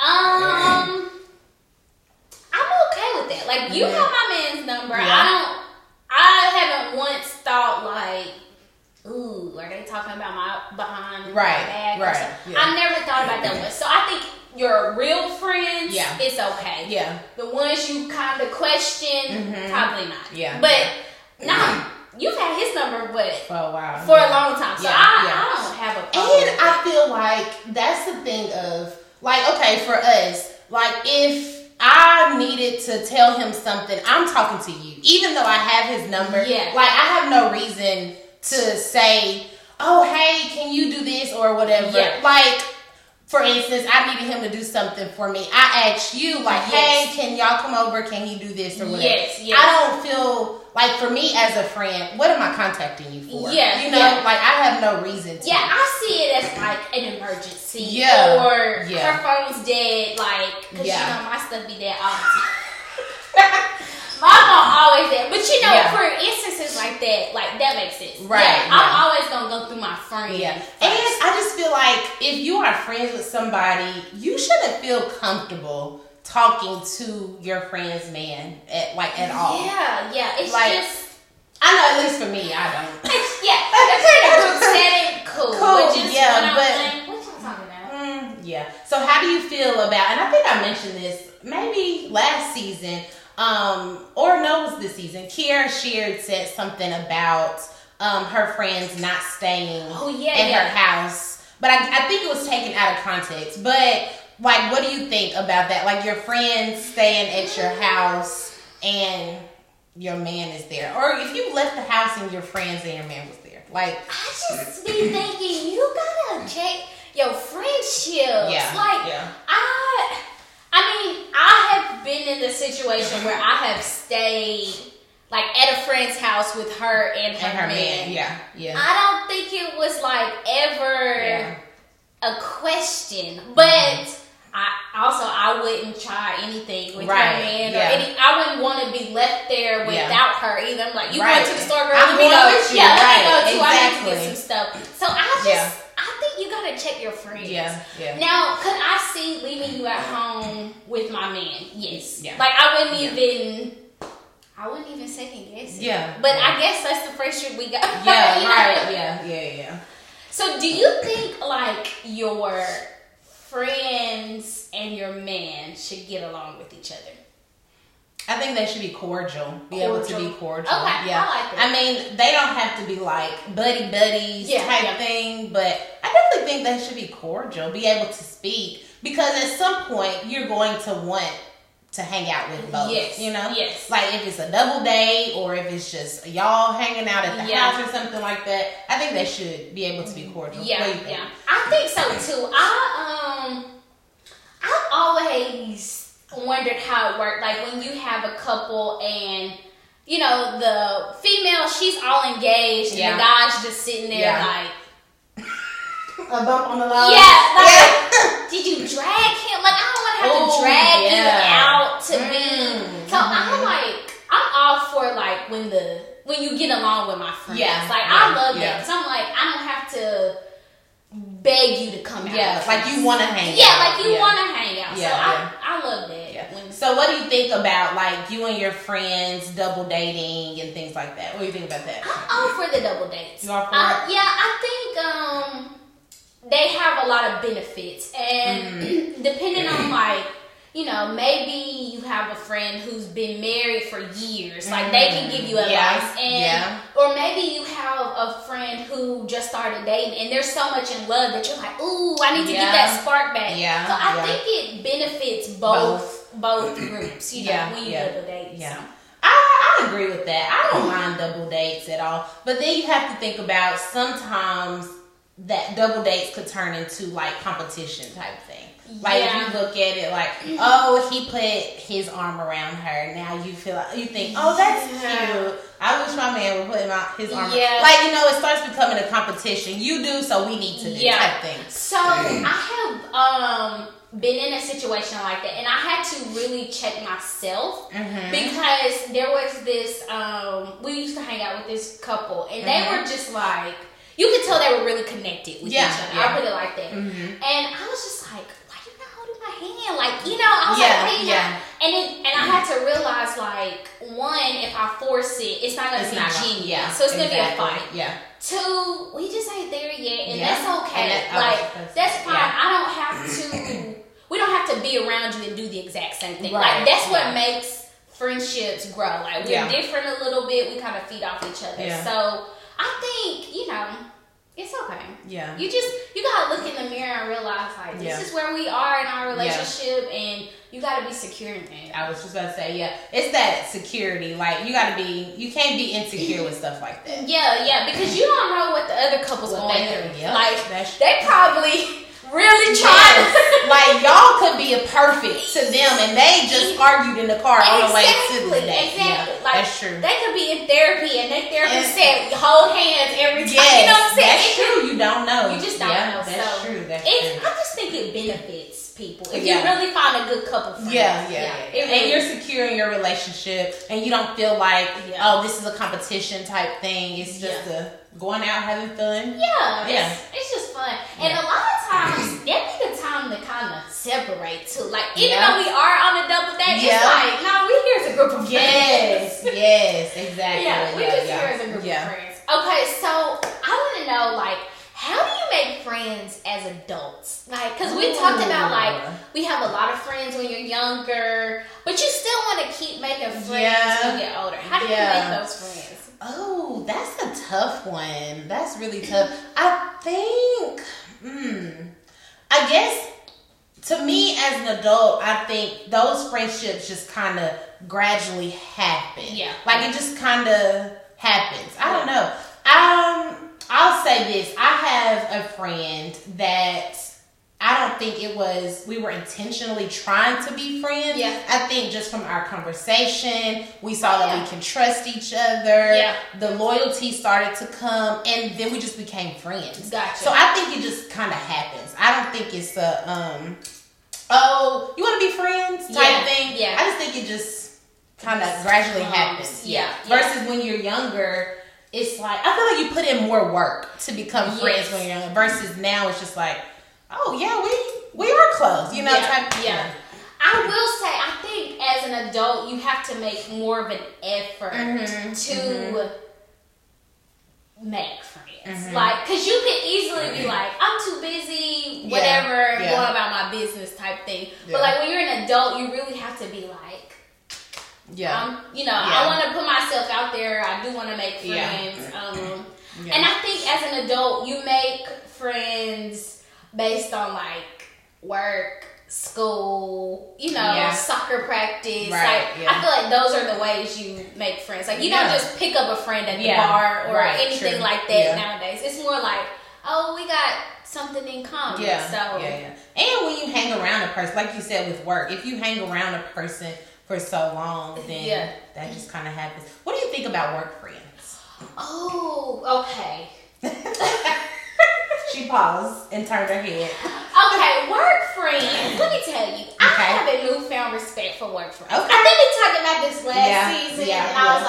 Um, I'm okay with that. Like, you yeah. have my man's number. Yeah. I don't, I haven't once thought, like, ooh, are they talking about my behind right. my back? Right, yeah. I never thought about that one. So, I think your real friends, yeah. it's okay. Yeah. The ones you kind of question, mm-hmm. probably not. Yeah. But, yeah. nah. You've had his number, but oh, wow. for yeah. a long time. So, yeah. I, yeah. I don't have a problem. And I feel like that's the thing of, like, okay, for us, like, if I needed to tell him something, I'm talking to you. Even though I have his number, yeah. like, I have no reason to say, oh, hey, can you do this or whatever. Yeah. Like, for instance, I needed him to do something for me. I asked you, like, yes. hey, can y'all come over? Can you do this or whatever? Yes, yes. I don't feel, like, for me as a friend, what am I contacting you for? Yeah, you know, yeah. like, I have no reason to. Yeah, I see it as, like, an emergency. Yeah. Or yeah. her phone's dead, like, because, yeah. you know, my stuff be dead all the time. My phone always dead. But, you know, yeah. for instances like that, like, that makes sense. Right. Yeah, I'm yeah. always going to go through my friend. Yeah. And I just feel like if you are friends with somebody, you shouldn't feel comfortable talking to your friend's man at like at all. Yeah, yeah. It's like, just I know at least for me, I don't. It's, yeah, that's kind of group setting, cool. Cool. But just yeah, but like, what you talking about? Mm, yeah. So how do you feel about? And I think I mentioned this maybe last season, um, or no, it was this season. Kiara Sheard said something about um her friends not staying oh, yeah, in yeah. her house, but I, I think it was taken out of context, but. Like, what do you think about that? Like, your friends staying at your house and your man is there. Or if you left the house and your friends and your man was there. Like, I just be thinking, you gotta check your friendships. Yeah, like, yeah. I, I mean, I have been in the situation where I have stayed, like, at a friend's house with her and her, and her man. man. Yeah, yeah. I don't think it was, like, ever yeah. a question. But... Mm-hmm. I, also, I wouldn't try anything with right. her man. Yeah. Or any, I wouldn't want to be left there without yeah. her either. I'm like, you right. going to the store, girl? I'm going with you. Yeah, right. let me go, too. Exactly. I need to get some stuff. So, I just, yeah. I think you got to check your friends. Yeah, yeah. Now, could I see leaving you at home with my man? Yes. Yeah. Like, I wouldn't yeah. even... I wouldn't even second guess it. Yeah. But yeah. I guess that's the friendship we got. Yeah, you right. know? Yeah, yeah, yeah. So, do you think, like, your... friends and your man should get along with each other? I think they should be cordial. Be cordial. Able to be cordial. Okay, yeah. I like that. I mean, they don't have to be like buddy buddies yeah, type yeah. thing, but I definitely think they should be cordial. Be able to speak. Because at some point, you're going to want to hang out with both. Yes. You know? Yes. Like, if it's a double date or if it's just y'all hanging out at the yeah. house or something like that, I think they should be able to be cordial. Yeah, yeah. I think so, too. I, um, I've always wondered how it worked. Like, when you have a couple and... You know, the female, she's all engaged, and yeah. the guy's just sitting there yeah. like... A bump on the log. Yeah, like, yeah. did you drag him? Like, I don't want to have Ooh, to drag yeah. you out to mm. be... So, mm-hmm. I'm like, I'm all for, like, when the when you get along with my friends. Yeah. Like, yeah. I love yeah. that. Because I'm like, I don't have to beg you to come out. Yeah, like you want to hang yeah, out. Like you yeah, like you want to hang out. Yeah, so, yeah. I, I love that. So what do you think about, like, you and your friends double dating and things like that? What do you think about that? I'm all for the double dates. You all for I, it? Yeah, I think um, they have a lot of benefits. And mm-hmm. depending on, like, you know, maybe you have a friend who's been married for years. Like, mm-hmm. they can give you advice. Yeah. And, yeah. Or maybe you have a friend who just started dating and they're so much in love that you're like, ooh, I need to yeah. get that spark back. Yeah. So I yeah. think it benefits both. both. Both groups, you know, yeah, when you yeah, double dates. Yeah, I, I agree with that. I don't mind double dates at all. But then you have to think about sometimes that double dates could turn into, like, competition type thing. Like, yeah. if you look at it like, oh, he put his arm around her. Now you feel like, you think, oh, that's yeah. cute. I wish my man would put him out, his arm yeah. around. Like, you know, it starts becoming a competition. You do, so we need to do yeah. type thing. So, I have, um... been in a situation like that, and I had to really check myself mm-hmm. because there was this um we used to hang out with this couple, and mm-hmm. they were just like, you could tell they were really connected with yeah, each other. Yeah. I really like that. Mm-hmm. And I was just like, why you not holding my hand? Like, you know, I was yeah, like, hey, yeah. and it, and I had to realize, like, one, if I force it, it's not gonna it's be not genius. Yeah, so it's exactly. gonna be a fight. Yeah. Two, we just ain't there yet, and yeah. that's okay. And that, like oh, that's, that's fine. Yeah. I don't have to we don't have to be around you and do the exact same thing. Right. Like, that's what yeah. makes friendships grow. Like, we're yeah. different a little bit. We kind of feed off each other. Yeah. So, I think, you know, it's okay. Yeah. You just, you got to look in the mirror and realize, like, this yeah. is where we are in our relationship. Yeah. And you got to be secure in it. I was just about to say, yeah. It's that security. Like, you got to be, you can't be insecure with stuff like that. Yeah, yeah. Because you don't know what the other couple's well, going through. Yep. Like, they probably... really trying yes. like y'all could be a perfect to them, and they just argued in the car all the way to the day. Exactly. Yeah, like, that's true. They could be in therapy, and their therapist yes. said hold hands every time. Yes. You know what I'm saying? That's true. You don't know. You just don't yeah, know. That's so true. That's it, true. I just think it benefits people if yeah. you really find a good couple. Friends. Yeah, yeah. yeah. yeah. Really, and you're secure in your relationship, and you don't feel like yeah. oh, this is a competition type thing. It's just yeah. a going out having fun. Yeah, yeah. It's, it's just fun, yeah. and a lot of times that be the time to kind of separate too. Like, even yeah. though we are on a double date, yeah. it's like, no, we here as a group of yes. friends. Yes, yes, exactly. Yeah, we yeah, just yeah. here as a group yeah. of friends. Okay, so I want to know, like, how do you make friends as adults? Like, because we Ooh. talked about, like, we have a lot of friends when you're younger, but you still want to keep making friends yeah. when you get older. How do yeah. you make those friends? Oh, that's a tough one. That's really tough. I think, mm, I guess, to me as an adult, I think those friendships just kind of gradually happen. Yeah. Like, it just kind of happens. I don't know. Um, I'll say this. I have a friend that I don't think it was, we were intentionally trying to be friends. Yeah. I think just from our conversation, we saw that yeah. we can trust each other. Yeah. The loyalty started to come, and then we just became friends. Gotcha. So I think it just kind of happens. I don't think it's a, um, oh, you want to be friends type yeah. thing. Yeah. I just think it just kind of gradually um, happens. Yeah. yeah. Versus yeah. when you're younger, it's like, I feel like you put in more work to become friends yes. when you're younger. Versus now, it's just like, oh, yeah, we we are close, you know. Yeah, type, yeah. yeah. I will say, I think as an adult, you have to make more of an effort mm-hmm, to mm-hmm. make friends. Mm-hmm. Like, because you could easily mm-hmm. be like, I'm too busy, whatever, yeah, yeah. going about my business type thing. Yeah. But, like, when you're an adult, you really have to be like, yeah, um, you know, yeah. I want to put myself out there. I do want to make friends. Yeah. Um, yeah. And I think as an adult, you make friends based on, like, work, school, you know, yeah. soccer practice. Right, like yeah. I feel like those are the ways you make friends. Like you yeah. don't just pick up a friend at the yeah. bar or right, anything true. Like that yeah. nowadays. It's more like, oh, we got something in common. Yeah. So yeah, yeah. And when you hang around a person, like you said with work, if you hang around a person for so long, then yeah. that just kind of happens. What do you think about work friends? Oh, okay. She paused and turned her head. Okay, work friends. Let me tell you, I okay. have a newfound respect for work friends. Okay. I think we talked about this last yeah. season, yeah. and yeah. I was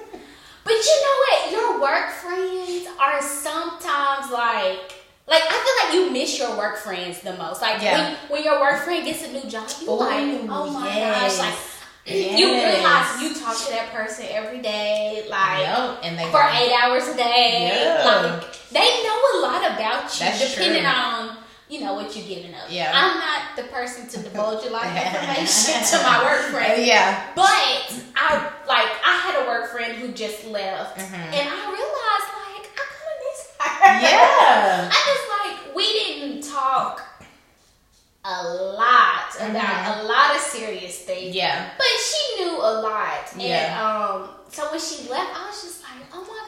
like, eh. Yeah. But you know what? Your work friends are sometimes like. Like, I feel like you miss your work friends the most. Like, yeah. when, when your work friend gets a new job, you're like, oh my yes. gosh. Like, yes. you realize you talk to that person every day, like, yep. and they for eight hours a day. Yep. Like, they know a lot about you. That's depending true. On, you know, what you're giving up. Yeah. I'm not the person to divulge a lot of information to my work friend. Yeah. But, I like, I had a work friend who just left, mm-hmm. and I realized, like, yeah. I just like we didn't talk a lot about mm-hmm. a lot of serious things. Yeah. But she knew a lot. Yeah. And um so when she left, I was just like, oh my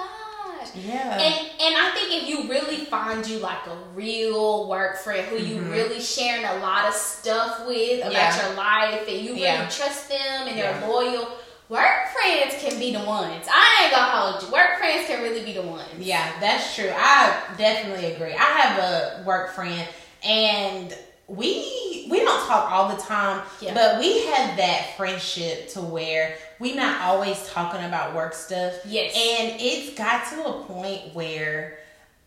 gosh. Yeah. And and I think if you really find you like a real work friend who mm-hmm. you really sharing a lot of stuff with about yeah. your life and you really yeah. trust them and yeah. they're loyal. Work friends can be the ones. I ain't gonna hold you. Work friends can really be the ones. Yeah, that's true. I definitely agree. I have a work friend, and we we don't talk all the time, yeah. but we have that friendship to where we not always talking about work stuff. Yes, and it's got to a point where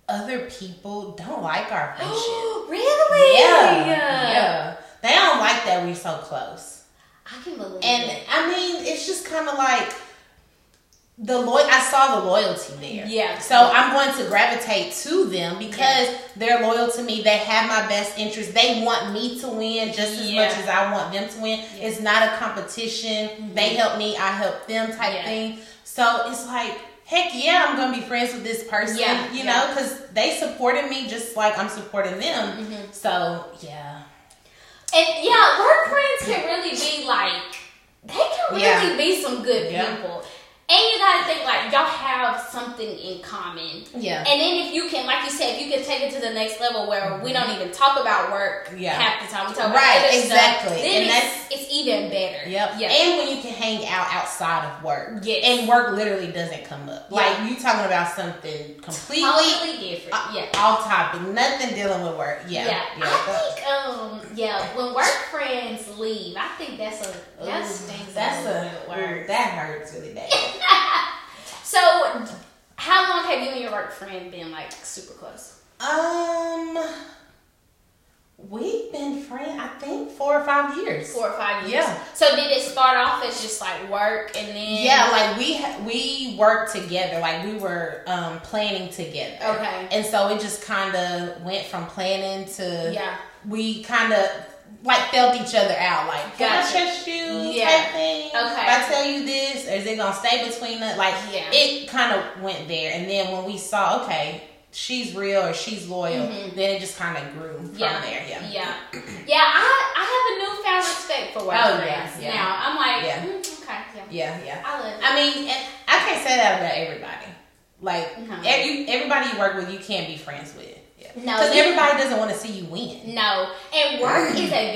other people don't like our friendship. Oh, really? Yeah, yeah. yeah. They don't like that we're so close. I can believe and, it. And, I mean, it's just kind of like, the lo- I saw the loyalty there. Yeah. So, I'm going to gravitate to them because yeah. they're loyal to me. They have my best interest. They want me to win just as yeah. much as I want them to win. Yeah. It's not a competition. Mm-hmm. They help me. I help them type yeah. thing. So, it's like, heck yeah, I'm going to be friends with this person. Yeah. You yeah. know, because they supported me just like I'm supporting them. Mm-hmm. So, yeah. And yeah, work friends can really be like, they can really yeah. be some good yeah. people. And you gotta think like, y'all have something in common. Yeah. And then if you can, like you said, if you can take it to the next level where mm-hmm. we don't even talk about work yeah. half the time. We talk right, about other exactly. stuff. Then and it's, that's, it's even better. Yep. Yeah. And when you can hang out outside of work. Yes. And work literally doesn't come up. Yeah. Like, you talking about something completely. Totally different. Uh, yeah. Off topic. Nothing dealing with work. Yeah. Yeah. yeah. I think, um, yeah, when work friends leave, I think that's a, ooh, that's, that's a, a word. Ooh, that hurts really bad. So, how long have you and your work friend been like super close? Um, we've been friends, I think, four or five years. Four or five years. Yeah. So did it start off as just like work, and then yeah, like we ha- we worked together, like we were um, planning together. Okay. And so it just kind of went from planning to yeah, we kind of. Like, felt each other out. Like, can gotcha. I trust you? Yeah. Type thing. Okay. If I tell you this, or is it going to stay between us? Like, yeah. it kind of went there. And then when we saw, okay, she's real or she's loyal, mm-hmm. then it just kind of grew from yeah. there. Yeah. Yeah. Yeah, I, I have a newfound respect for work oh, friends yeah, yeah. now. I'm like, yeah. Mm, okay. Yeah. Yeah, yeah. I love it. I mean, and I can't say that about everybody. Like, no. every, everybody you work with, you can't be friends with. Because no, everybody doesn't want to see you win. No. And work is a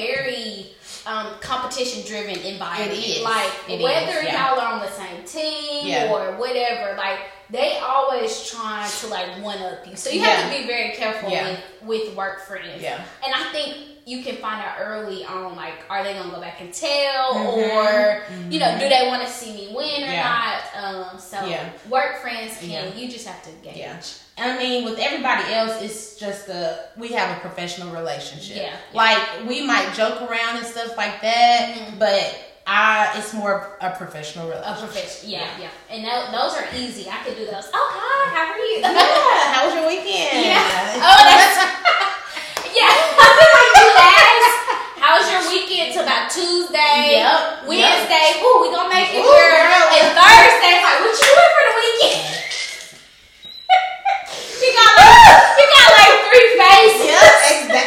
very um, competition-driven environment. It is. Like, it whether is, yeah. y'all are on the same team yeah. or whatever, like, they always trying to, like, one-up you. So you yeah. have to be very careful yeah. with, with work friends. Yeah. And I think you can find out early on, like, are they going to go back and tell? Mm-hmm. Or, mm-hmm. you know, do they want to see me win or yeah. not? Um, so yeah. work friends can, yeah. you just have to gauge. Yeah. I mean, with everybody else, it's just a, we have a professional relationship. Yeah. Like, we might joke around and stuff like that, mm-hmm. but I, it's more a professional relationship. A professional, yeah, yeah. yeah. And that, those are easy. I could do those. Oh, hi, how are you? Yeah, how was your weekend? Yeah. Oh, that's, yeah. How was your weekend? Till about Tuesday, yep, Wednesday. Yep. Ooh, we gonna make it, ooh, girl. girl. And Thursday, like, what you doing for the weekend? She got like, she got like three faces. Yep, exactly.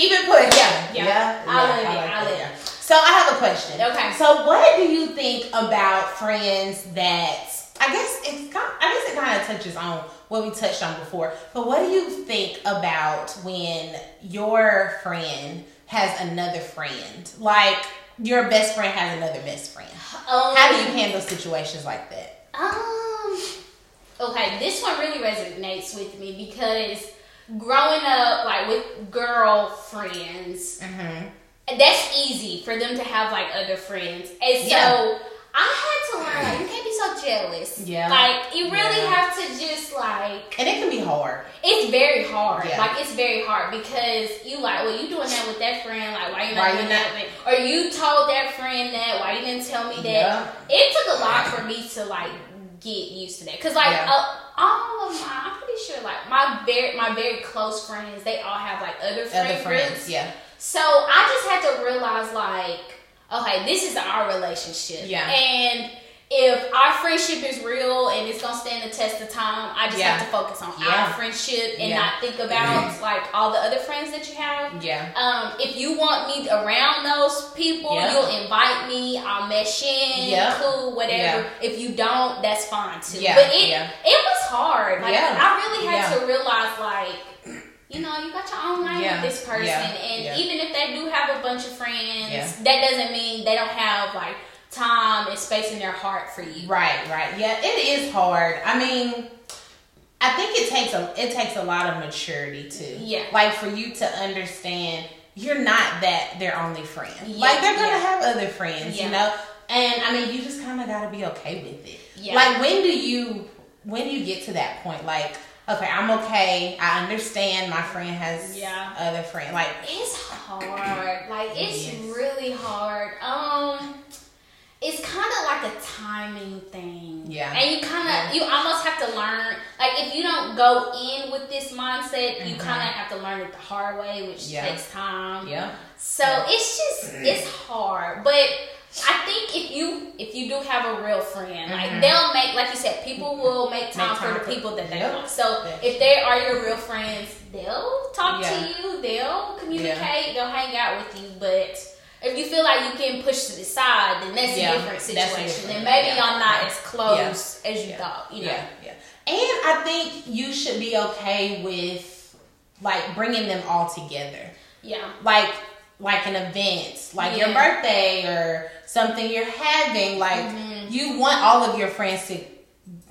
Keep it put. Yeah. Yeah. yeah. I yeah. live I like it. I live it. So I have a question. Okay. So what do you think about friends that, I guess it's kind of, I guess it kind of touches on what we touched on before, but what do you think about when your friend has another friend? Like, your best friend has another best friend. Um, How do you handle situations like that? Um, okay, this one really resonates with me because growing up, like, with girlfriends, mm-hmm. that's easy for them to have, like, other friends. And yeah. so I had to learn, like, you can't be so jealous. Yeah. Like, you really yeah. have to just, like... And it can be hard. It's very hard. Yeah. Like, it's very hard because you, like, well, you doing that with that friend. Like, why you not why doing you not? that with... Or you told that friend that. Why you didn't tell me that? Yeah. It took a lot for me to, like, get used to that. Because, like, yeah. uh, all of my... I'm pretty sure, like, my very, my very close friends, they all have, like, other friend Other friends, groups. yeah. So, I just had to realize, like... okay, this is our relationship. Yeah. And if our friendship is real and it's going to stand the test of time, I just yeah. have to focus on yeah. our friendship and yeah. not think about, yeah. like, all the other friends that you have. Yeah. Um, if you want me around those people, yeah. you'll invite me. I'll mesh in. Yeah. Cool, whatever. Yeah. If you don't, that's fine, too. Yeah. But it, yeah. it was hard. Like, yeah. I really had yeah. to realize, like... you know, you got your own line yeah. with this person. Yeah. And yeah. even if they do have a bunch of friends, yeah. that doesn't mean they don't have, like, time and space in their heart for you. Right, right. Yeah, it is hard. I mean, I think it takes a it takes a lot of maturity, too. Yeah. Like, for you to understand you're not that their only friend. Yeah. Like, they're going to yeah. have other friends, yeah. you know? And, I mean, you just kind of got to be okay with it. Yeah. Like, when do you, when do you get to that point? Like... okay, I'm okay. I understand my friend has yeah. other friend. Like, it's hard. Like, it's yes. really hard. Um, it's kind of like a timing thing. Yeah. And you kind of, yeah. you almost have to learn. Like, if you don't go in with this mindset, mm-hmm. you kind of have to learn it the hard way, which yeah. takes time. Yeah. So yeah. it's just, it's hard. But I think if you if you do have a real friend, like mm-hmm. they'll make, like you said, people will make time, make time for the for, people that they yep. want. So yep. if they are your real friends, they'll talk yeah. to you, they'll communicate, yeah. they'll hang out with you. But if you feel like you can push to the side, then that's yeah. a different situation. A different, then maybe yeah. y'all not yeah. as close yeah. as you yeah. thought. You know? Yeah. yeah. And I think you should be okay with, like, bringing them all together. Yeah. Like. Like an event, like yeah. your birthday or something you're having, like mm-hmm. you want all of your friends to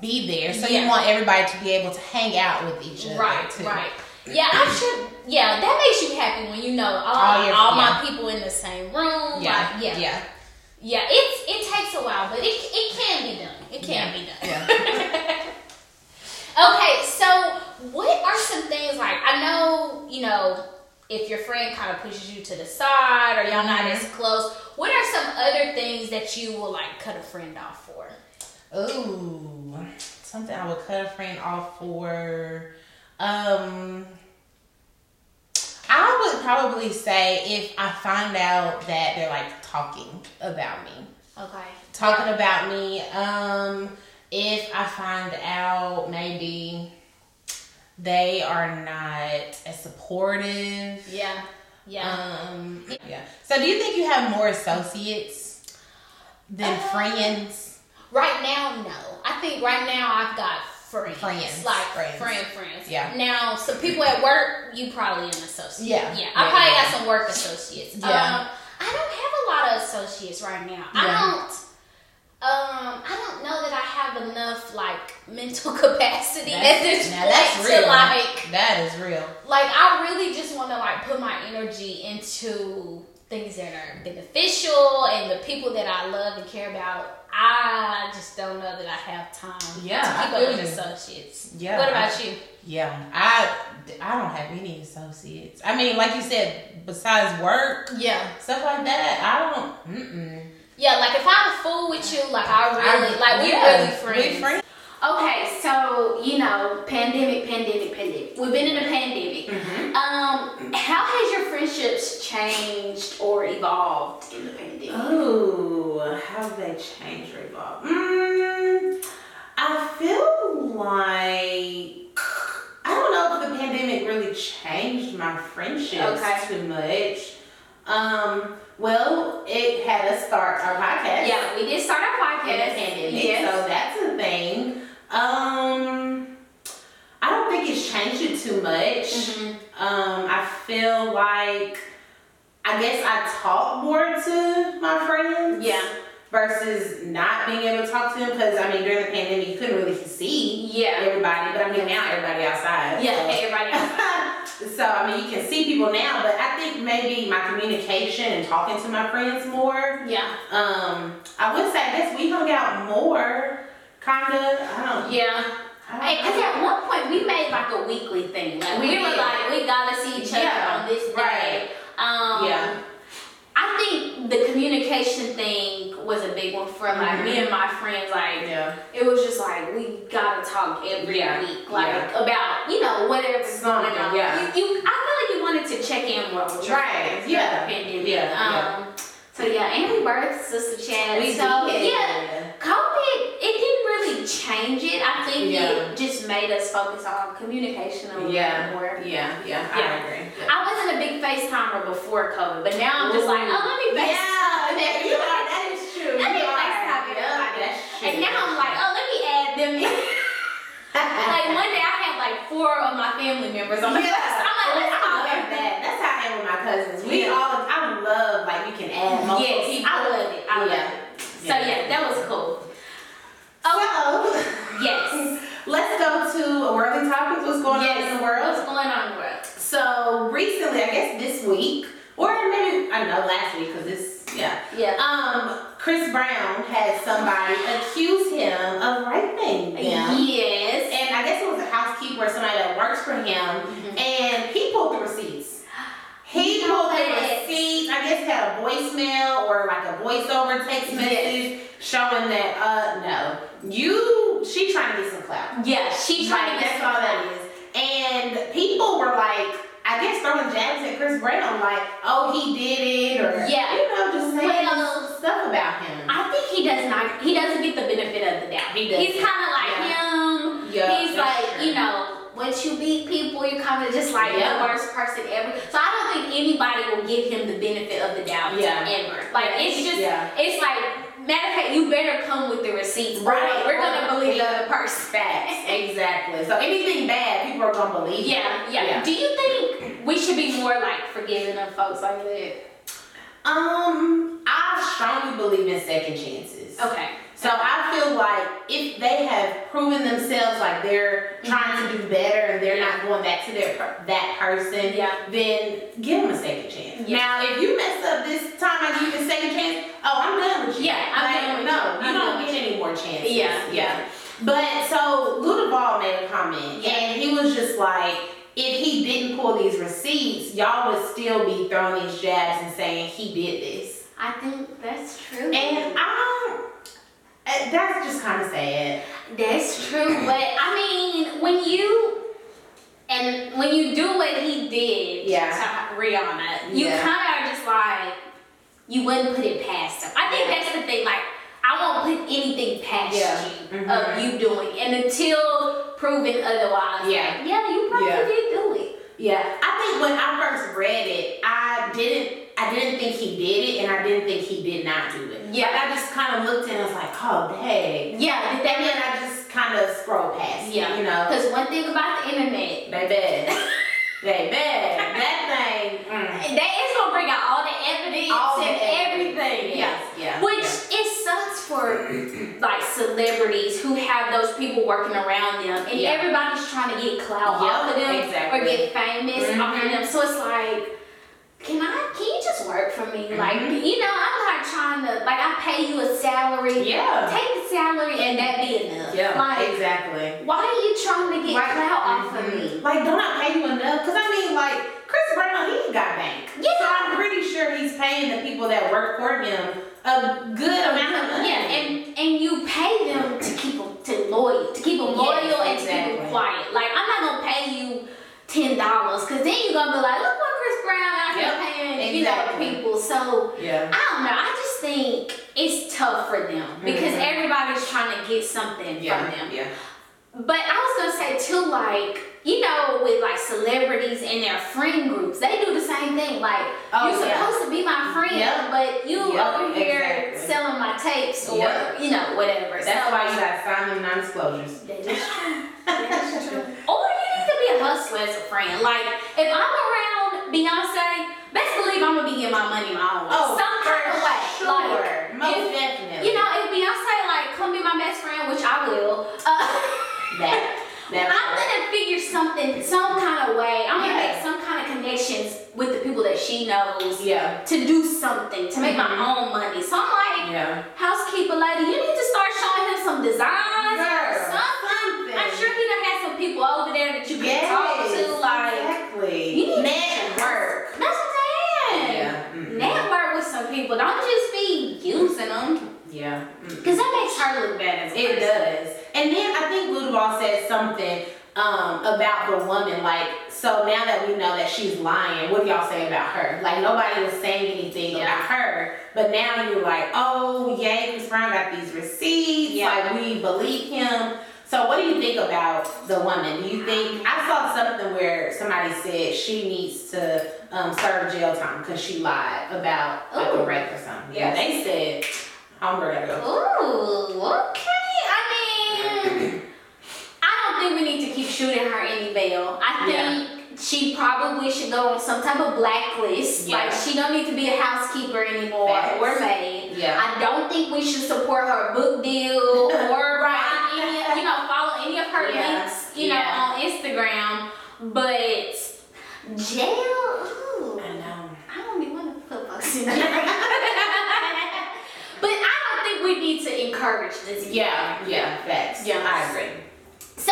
be there, so yeah. you want everybody to be able to hang out with each other. Right, too. right. Yeah, I should. Yeah, that makes you happy when you know all, all, your, all yeah. my people in the same room. Yeah, like, yeah, yeah. yeah it's, it takes a while, but it it can be done. It can yeah. be done. Yeah. Okay, so what are some things, like, I know you know. if your friend kind of pushes you to the side or y'all not as close, what are some other things that you will, like, cut a friend off for? Ooh, something I would cut a friend off for. Um, I would probably say if I find out that they're, like, talking about me. Okay. Talking about me. Um, if I find out maybe... they are not as supportive. Yeah. Yeah. Um, yeah. So do you think you have more associates than uh, friends? Right now, no. I think right now I've got friends. Friends. Like friends. Friend friends. Yeah. Now, some people at work, you probably an associate. Yeah. Yeah. I yeah, probably yeah. got some work associates. Yeah. Um, I don't have a lot of associates right now. Yeah. I don't. Um, I don't know that I have enough, like, mental capacity at this point to, like... that is real. Like, I really just want to, like, put my energy into things that are beneficial and the people that I love and care about. I just don't know that I have time yeah, to keep up with associates. Yeah. What about I, you? Yeah. I, I don't have any associates. I mean, like you said, besides work. Yeah. Stuff like that. I don't... Mm-mm. Yeah, like, if I'm a fool with you, like, I really, like, we yeah, really friends. We friends. Okay, so, you know, pandemic, pandemic, pandemic. We've been in a pandemic. Mm-hmm. Um, how has your friendships changed or evolved in the pandemic? Oh, how have they changed or evolved? Mm, I feel like, I don't know if the pandemic really changed my friendship. patience okay. too much. Um, well, it had us start our podcast. Yeah, we did start our podcast. Yes. So that's a thing. Um, I don't think it's changed it too much. Mm-hmm. Um, I feel like, I guess I talk more to my friends. Yeah. Versus not being able to talk to them, because I mean during the pandemic you couldn't really see yeah. everybody, but I mean now everybody outside. Yeah, so. everybody outside. So I mean you can see people now, but I think maybe my communication and talking to my friends more. Yeah. Um, I would say I guess we hung out more, kinda. I don't. Yeah. Hey, because at one point we made like a weekly thing. Like we, we were like, we gotta see each other yeah. on this day. Right. Um, yeah. I think the communication thing was a big one for like mm-hmm. me and my friends. Like yeah. it was just like we gotta talk every yeah. week, like yeah. about you know whatever's going on. Yeah. You, you, I feel like you wanted to check in more with your right. friends. Yeah. The pandemic. Yeah. Um, yeah. So yeah, and we birthed Sister Chats. We so did. yeah, COVID it didn't really change it. I think yeah. it just made us focus on communication a little yeah. bit more. Yeah, yeah, yeah. I agree. Yeah. I wasn't a big FaceTimer before COVID, but now I'm just Ooh. like, oh, let me FaceTime. Yeah, that, you are, that is true. Let me FaceTime it up. And now I'm like, oh, let me add them in. Like one day I had like four of my family members on the yeah. FaceTime. I'm like, let's call them that. That's how I am with my cousins. We yeah. all, I love like you can add multiple yes, people. I love it. I yeah. love it. So yeah. yeah, that was cool. Okay. So, yes. Let's go to worldly topics. What's going yes. on in the world? What's going on in the world? So recently, I guess this week, or maybe I know last week, because this yeah. Yeah. Um, Chris Brown had somebody accuse him of raping them. Yes. And I guess it was a housekeeper or somebody that works for him, mm-hmm. and he pulled the receipts. He pulled a receipt, I guess had a voicemail or like a voiceover text message yes. showing that, uh, no, you, she trying to get some clout. Yeah, she trying like, to get some clout. That's all that is. And people were like, I guess throwing jabs at Chris Brown, like, oh, he did it, or, yeah. you know, just saying well, stuff about him. I think he does not, he doesn't get the benefit of the doubt. He does. He's kind of like yeah. him. Yeah, He's like, true. you know. Once you beat people, you're kind of just like yeah. the worst person ever. So I don't think anybody will give him the benefit of the doubt yeah. ever. Like it's just, yeah. it's like, matter of fact, you better come with the receipts. Right. right. We're going to believe the person. Facts. Exactly. So anything bad, people are going to believe yeah. it. Yeah. yeah. Do you think we should be more like forgiving of folks like that? Um, I strongly believe in second chances. Okay. So I feel like if they have proven themselves like they're trying to do better and they're yeah. not going back to their that person, yeah. then give them a second chance. Yeah. Now, if you mess up this time I give you a second chance, oh, I'm done with you. Yeah, I'm like, done with no, you. No, you don't get any more chances. Yeah. yeah. But so Luda Ball made a comment yeah. and he was just like, if he didn't pull these receipts, y'all would still be throwing these jabs and saying he did this. I think that's true. And I That's just kind of sad. That's true, but I mean, when you and when you do what he did yeah. to Rihanna, you yeah. kind of are just like you wouldn't put it past him. I think yeah. that's the thing. Like, I won't put anything past yeah. you mm-hmm. of you doing, and until proven otherwise, yeah, like, yeah, you probably yeah. did do it. Yeah, I think when I first read it, I didn't. I didn't think he did it, and I didn't think he did not do it. Yeah. Like I just kind of looked and I was like, oh, dang. Yeah. And then I just kind of scrolled past yeah. it, you know. Because one thing about the internet. They bad. they bad. That thing. Mm. That is going to bring out all the evidence all and the everything. Yes. Yeah. yeah. Which, yeah. it sucks for, like, celebrities who have those people working around them. And yeah. everybody's trying to get clout yep, off of them. Exactly. Or get famous mm-hmm. off of them. So it's like, Can I, can you just work for me? Mm-hmm. Like, you know, I'm not trying to, like, I pay you a salary. Yeah. Take the salary and that be enough. Yeah, like, exactly. Why are you trying to get like, clout off mm-hmm. of me? Like, don't I pay you enough? Because, I mean, like, Chris Brown, he's got bank. Yeah. So I'm pretty sure he's paying the people that work for him a good amount of money. Yeah, and, and you pay them to keep them to loyal, to keep them loyal yes, and exactly. to keep them quiet. Like, I'm not going to pay you ten dollars because then you're going to be like, look what Chris Brown out here yep. paying, you exactly. know, people. So, yeah. I don't know. I just think it's tough for them because mm-hmm. everybody's trying to get something yeah. from them. Yeah. But I was gonna say too, like, you know, with like celebrities and their friend groups, they do the same thing. Like, oh, you're yeah. supposed to be my friend, yep. but you yep, over here exactly. selling my tapes or yep. you know whatever. That's so, why you gotta sign them non-disclosures. That is true. That is true. Or you need to be a hustler as a friend. Like, if I'm around Beyonce, best believe I'm gonna be getting my money my own way. Oh, some kind of way. Sure. Like, most if, definitely. You know, if Beyonce like come be my best friend, which I will. Uh, That, that I'm gonna figure something, some kind of way. I'm gonna yeah. make some kind of connections with the people that she knows. Yeah. To do something, to make mm-hmm. my own money. So I'm like, yeah. housekeeper lady, you need to start showing him some designs Girl, or something. something. I'm sure he done had some people over there that you can yes, talk to. Like, exactly. You need network. to work. That's what I'm saying. Yeah. Mm-hmm. Network with some people. Don't just be using them. Yeah. Because that makes her look bad as a person. It does. And then I think Luda Ball said something um, about the woman. Like, so now that we know that she's lying, what do y'all say about her? Like, nobody was saying anything yeah. about her. But now you're like, oh, yay, Chris Brown got these receipts. Yeah. Like, we believe him. So what do you think about the woman? Do you think, I saw something where somebody said she needs to um, serve jail time because she lied about like, a rape or something. Yeah, they said... I'm ready to go. Ooh, okay. I mean, I don't think we need to keep shooting her any bail. I think yeah. she probably should go on some type of blacklist. Yeah. Like, she don't need to be a housekeeper anymore. Facts. Or maid. Yeah. I don't think we should support her book deal or right. any, you know, follow any of her yeah. links, you yeah. know, on Instagram. But jail, ooh. I know. I don't even want to put folks in there. But I don't think we need to encourage this. Yeah, yeah, facts. Yeah, I agree. So,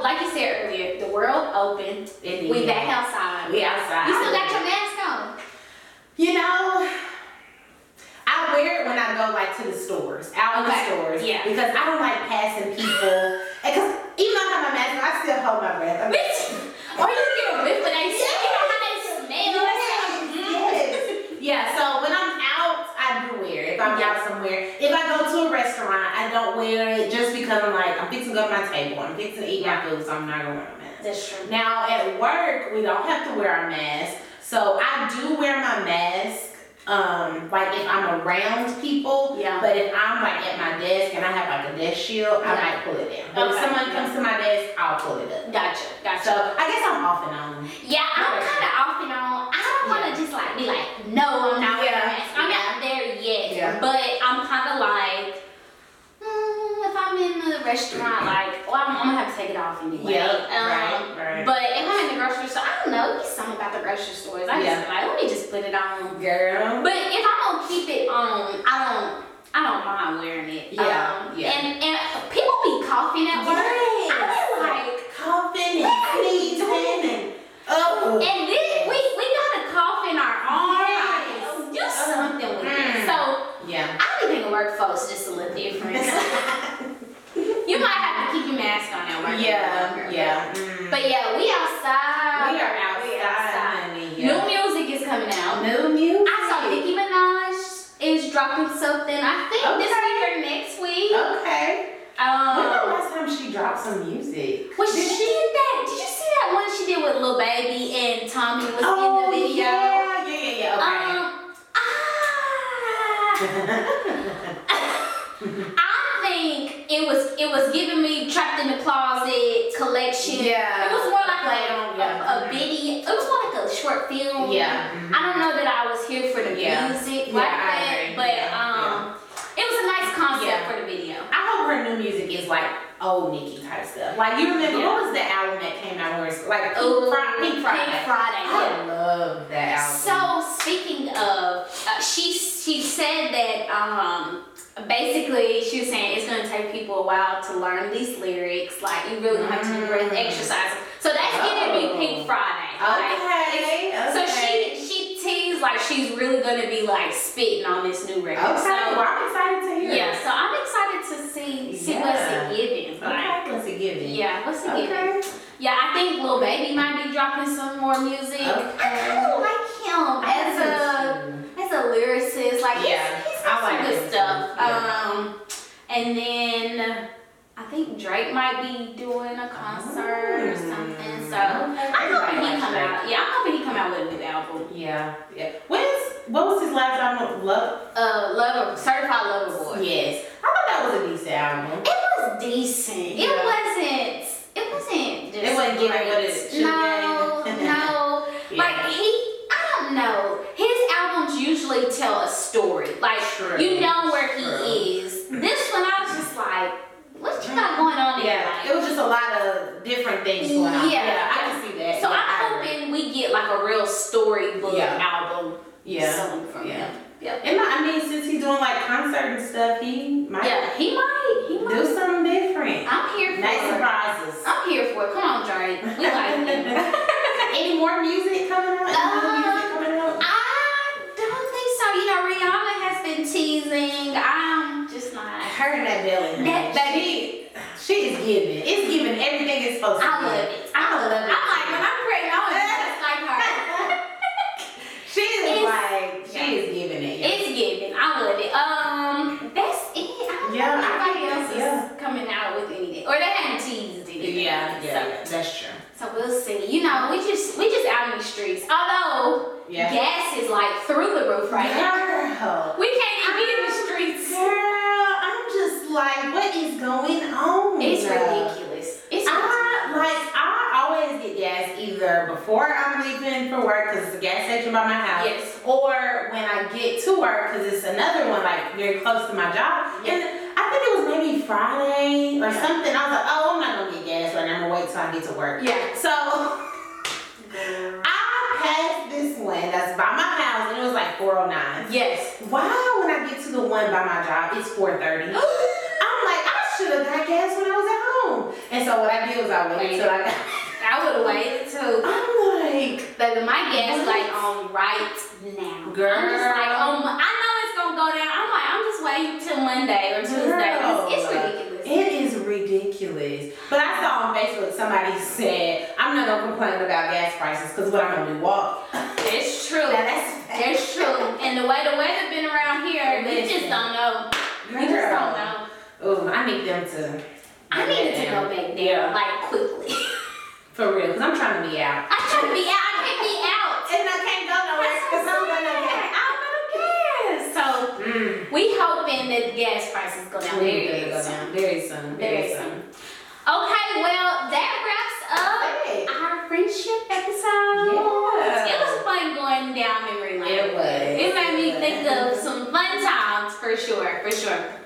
like you said earlier, the world opened. It we is. back outside. We outside. You still got your mask on. You know, I wear it when I go like to the stores, out in okay. the stores. Yeah. Because I don't like passing people. Because even though I have my mask on, I still hold my breath. I'm Bitch! Or you get a whiff when I see you know how they smell. Yes. Yeah, so when I'm if I'm out somewhere, if I go to a restaurant, I don't wear it just because I'm like, I'm fixing to go to my table, I'm fixing to eat my food, so I'm not going to wear a mask. That's true. Now, at work, we don't have to wear our mask, so I do wear my mask, um, like if I'm around people, yeah. but if I'm like at my desk and I have like a desk shield, yeah. I might pull it down. But okay. if someone yeah. comes to my desk, I'll pull it up. Gotcha, gotcha. So, I guess I'm off and on. Yeah, I'm kind of off and on. I don't want to yeah. just like be like, no, I'm not yeah. wearing a mask. I'm yeah. not there yet. Yeah. But I'm kind of like, mm, if I'm in the restaurant, like, well, I'm, I'm going to have to take it off anyway. Yeah, um, right, right. But if I'm in the grocery store, I don't know. It's something about the grocery stores. I yeah. just like, let me just put it on. Girl. But if I'm going to keep it on, I don't I don't mind wearing it. Yeah. Um, yeah. And, and people be coughing at work. Yes. I be like, coughing and sneezing. Oh. And then we, we got a cough in our arms. Yes. Do something with it. So, yeah. I think the workforce just a little different. You might have to keep your mask on at work. Yeah. Longer, yeah. But, mm. but yeah, we outside. We are outside. We outside. Yeah. New music is coming out. New music? I saw Nicki Minaj is dropping something. I think okay. this week or next week. Okay. Um, when was the last time she dropped some music? Well, did she did that? Did you see that one she did with Lil Baby and Tommy was oh, in the video? Yeah, yeah, yeah, yeah. Okay. Um, ah, I think it was it was giving me Trapped in the Closet collection. Yeah. It was more like a, yeah. a, a video. It was more like a short film. Yeah. Mm-hmm. I don't know that I was here for the yeah. music yeah, like I that, agree. but um, yeah. it was a nice concept yeah. for the video. I hope her new music is like old Nicki type stuff. Like, you remember, yeah. what was the album that came out where it's like Pink, Ooh, Fri- Pink Friday? Pink Friday. I love that album. So, speaking of, uh, she she said that um, basically she was saying it's going to take people a while to learn these lyrics. Like, you really mm-hmm. have to do breath exercises. So that's oh. going to be Pink Friday. Okay. Like, okay. So she she teased like she's really going to be like spitting on this new record. Okay. So, well, I'm excited to hear. Yeah. It. So I'm excited to see see yeah. what's it giving. Like, okay. What's it giving? Yeah. What's it okay. giving? Yeah. I think Lil Baby might be dropping some more music. Okay. I kind of like him as a as a lyricist. Like, yeah. he's, he's got I like some good him. stuff. Yeah. Um, and then I think Drake might be doing a concert mm. or something. So I'm hoping he come out. Yeah, I'm hoping he come out with a new album. Yeah. Yeah. When is, what was his last album? Love. Uh, Love. Certified Lover Boy. Yes. I thought that was a decent album. It was decent. It yeah. wasn't. It wasn't. Just it wasn't giving what it should No. Game. No. Yeah. Like he. I don't know. His albums usually tell a story. Like True. you know where True. he is. This one, I was just like, what you got going on there? Yeah, like, it was just a lot of different things going on. Yeah, yeah, I can see that. So yeah, I'm hoping we get like a real storybook yeah. album. Yeah, something from yeah. him. Yep. And I mean, since he's doing like concert and stuff, he might. Yeah, he might. He might do something different. I'm here for nice it. surprises. I'm here for it. Come on, Drake. We like him. Any more music coming out? Any more music coming out? I don't think so. You know, Rihanna has been teasing. I'm just not. Her and that belly. That baby. She, she is giving. It's giving everything it's supposed to. I love be. it. I love it. I'm like when I'm pregnant, I want to just like her. She is like. She yeah. is giving it. Yeah. It's giving. I love it. Um, that's it. I don't yeah, know nobody else is yeah. coming out with anything, or they haven't teased anything. Yeah, yeah, so. That's true. So we'll see. You know, we just we just out in the streets. Although yeah. gas is like through the roof right now. We can't even be in the streets. Girl, I'm just like, what is going on? It's ridiculous. It's ridiculous. I like I always get gas either before I'm leaving for work because it's a gas station by my house. Yes. Or when I get to work, because it's another one like very close to my job. Yeah. And I think it was maybe Friday or yeah. something. I was like, oh, I'm not gonna get gas right now. I'm gonna wait till I get to work. Yeah. So I passed this one that's by my house, and it was like four oh nine. Yes. Wow. When I get to the one by my job, it's four thirty. I'm like, I should have got gas when I was at home. And so what I did was I waited till I got. I would have waited too. I'm like, baby, my gas like on right now. Girl, I'm just like, oh, my, I know it's gonna go down. I'm like, I'm just waiting till Monday or Tuesday. Girl, it's, it's ridiculous. It is ridiculous. But I saw on Facebook somebody said, I'm not gonna complain about gas prices because what I'm gonna do walk. It's true. Now that's that's true. And the way the weather been around here, we just don't know. Girl. We just don't know. Oh, I need them to. I need it to go back there like quickly. For real, because I'm trying to be out. I'm trying to be out. I can't be out. And I can't go nowhere because I'm going to gas. I'm going to gas. So, mm. we hoping that the gas prices go down very, very go soon. Down. Very soon. Very, very soon. soon. Okay, well, that wraps up hey. our friendship episode. Yeah. It was fun going down memory lane. It was. It made me think of some fun times for sure, for sure.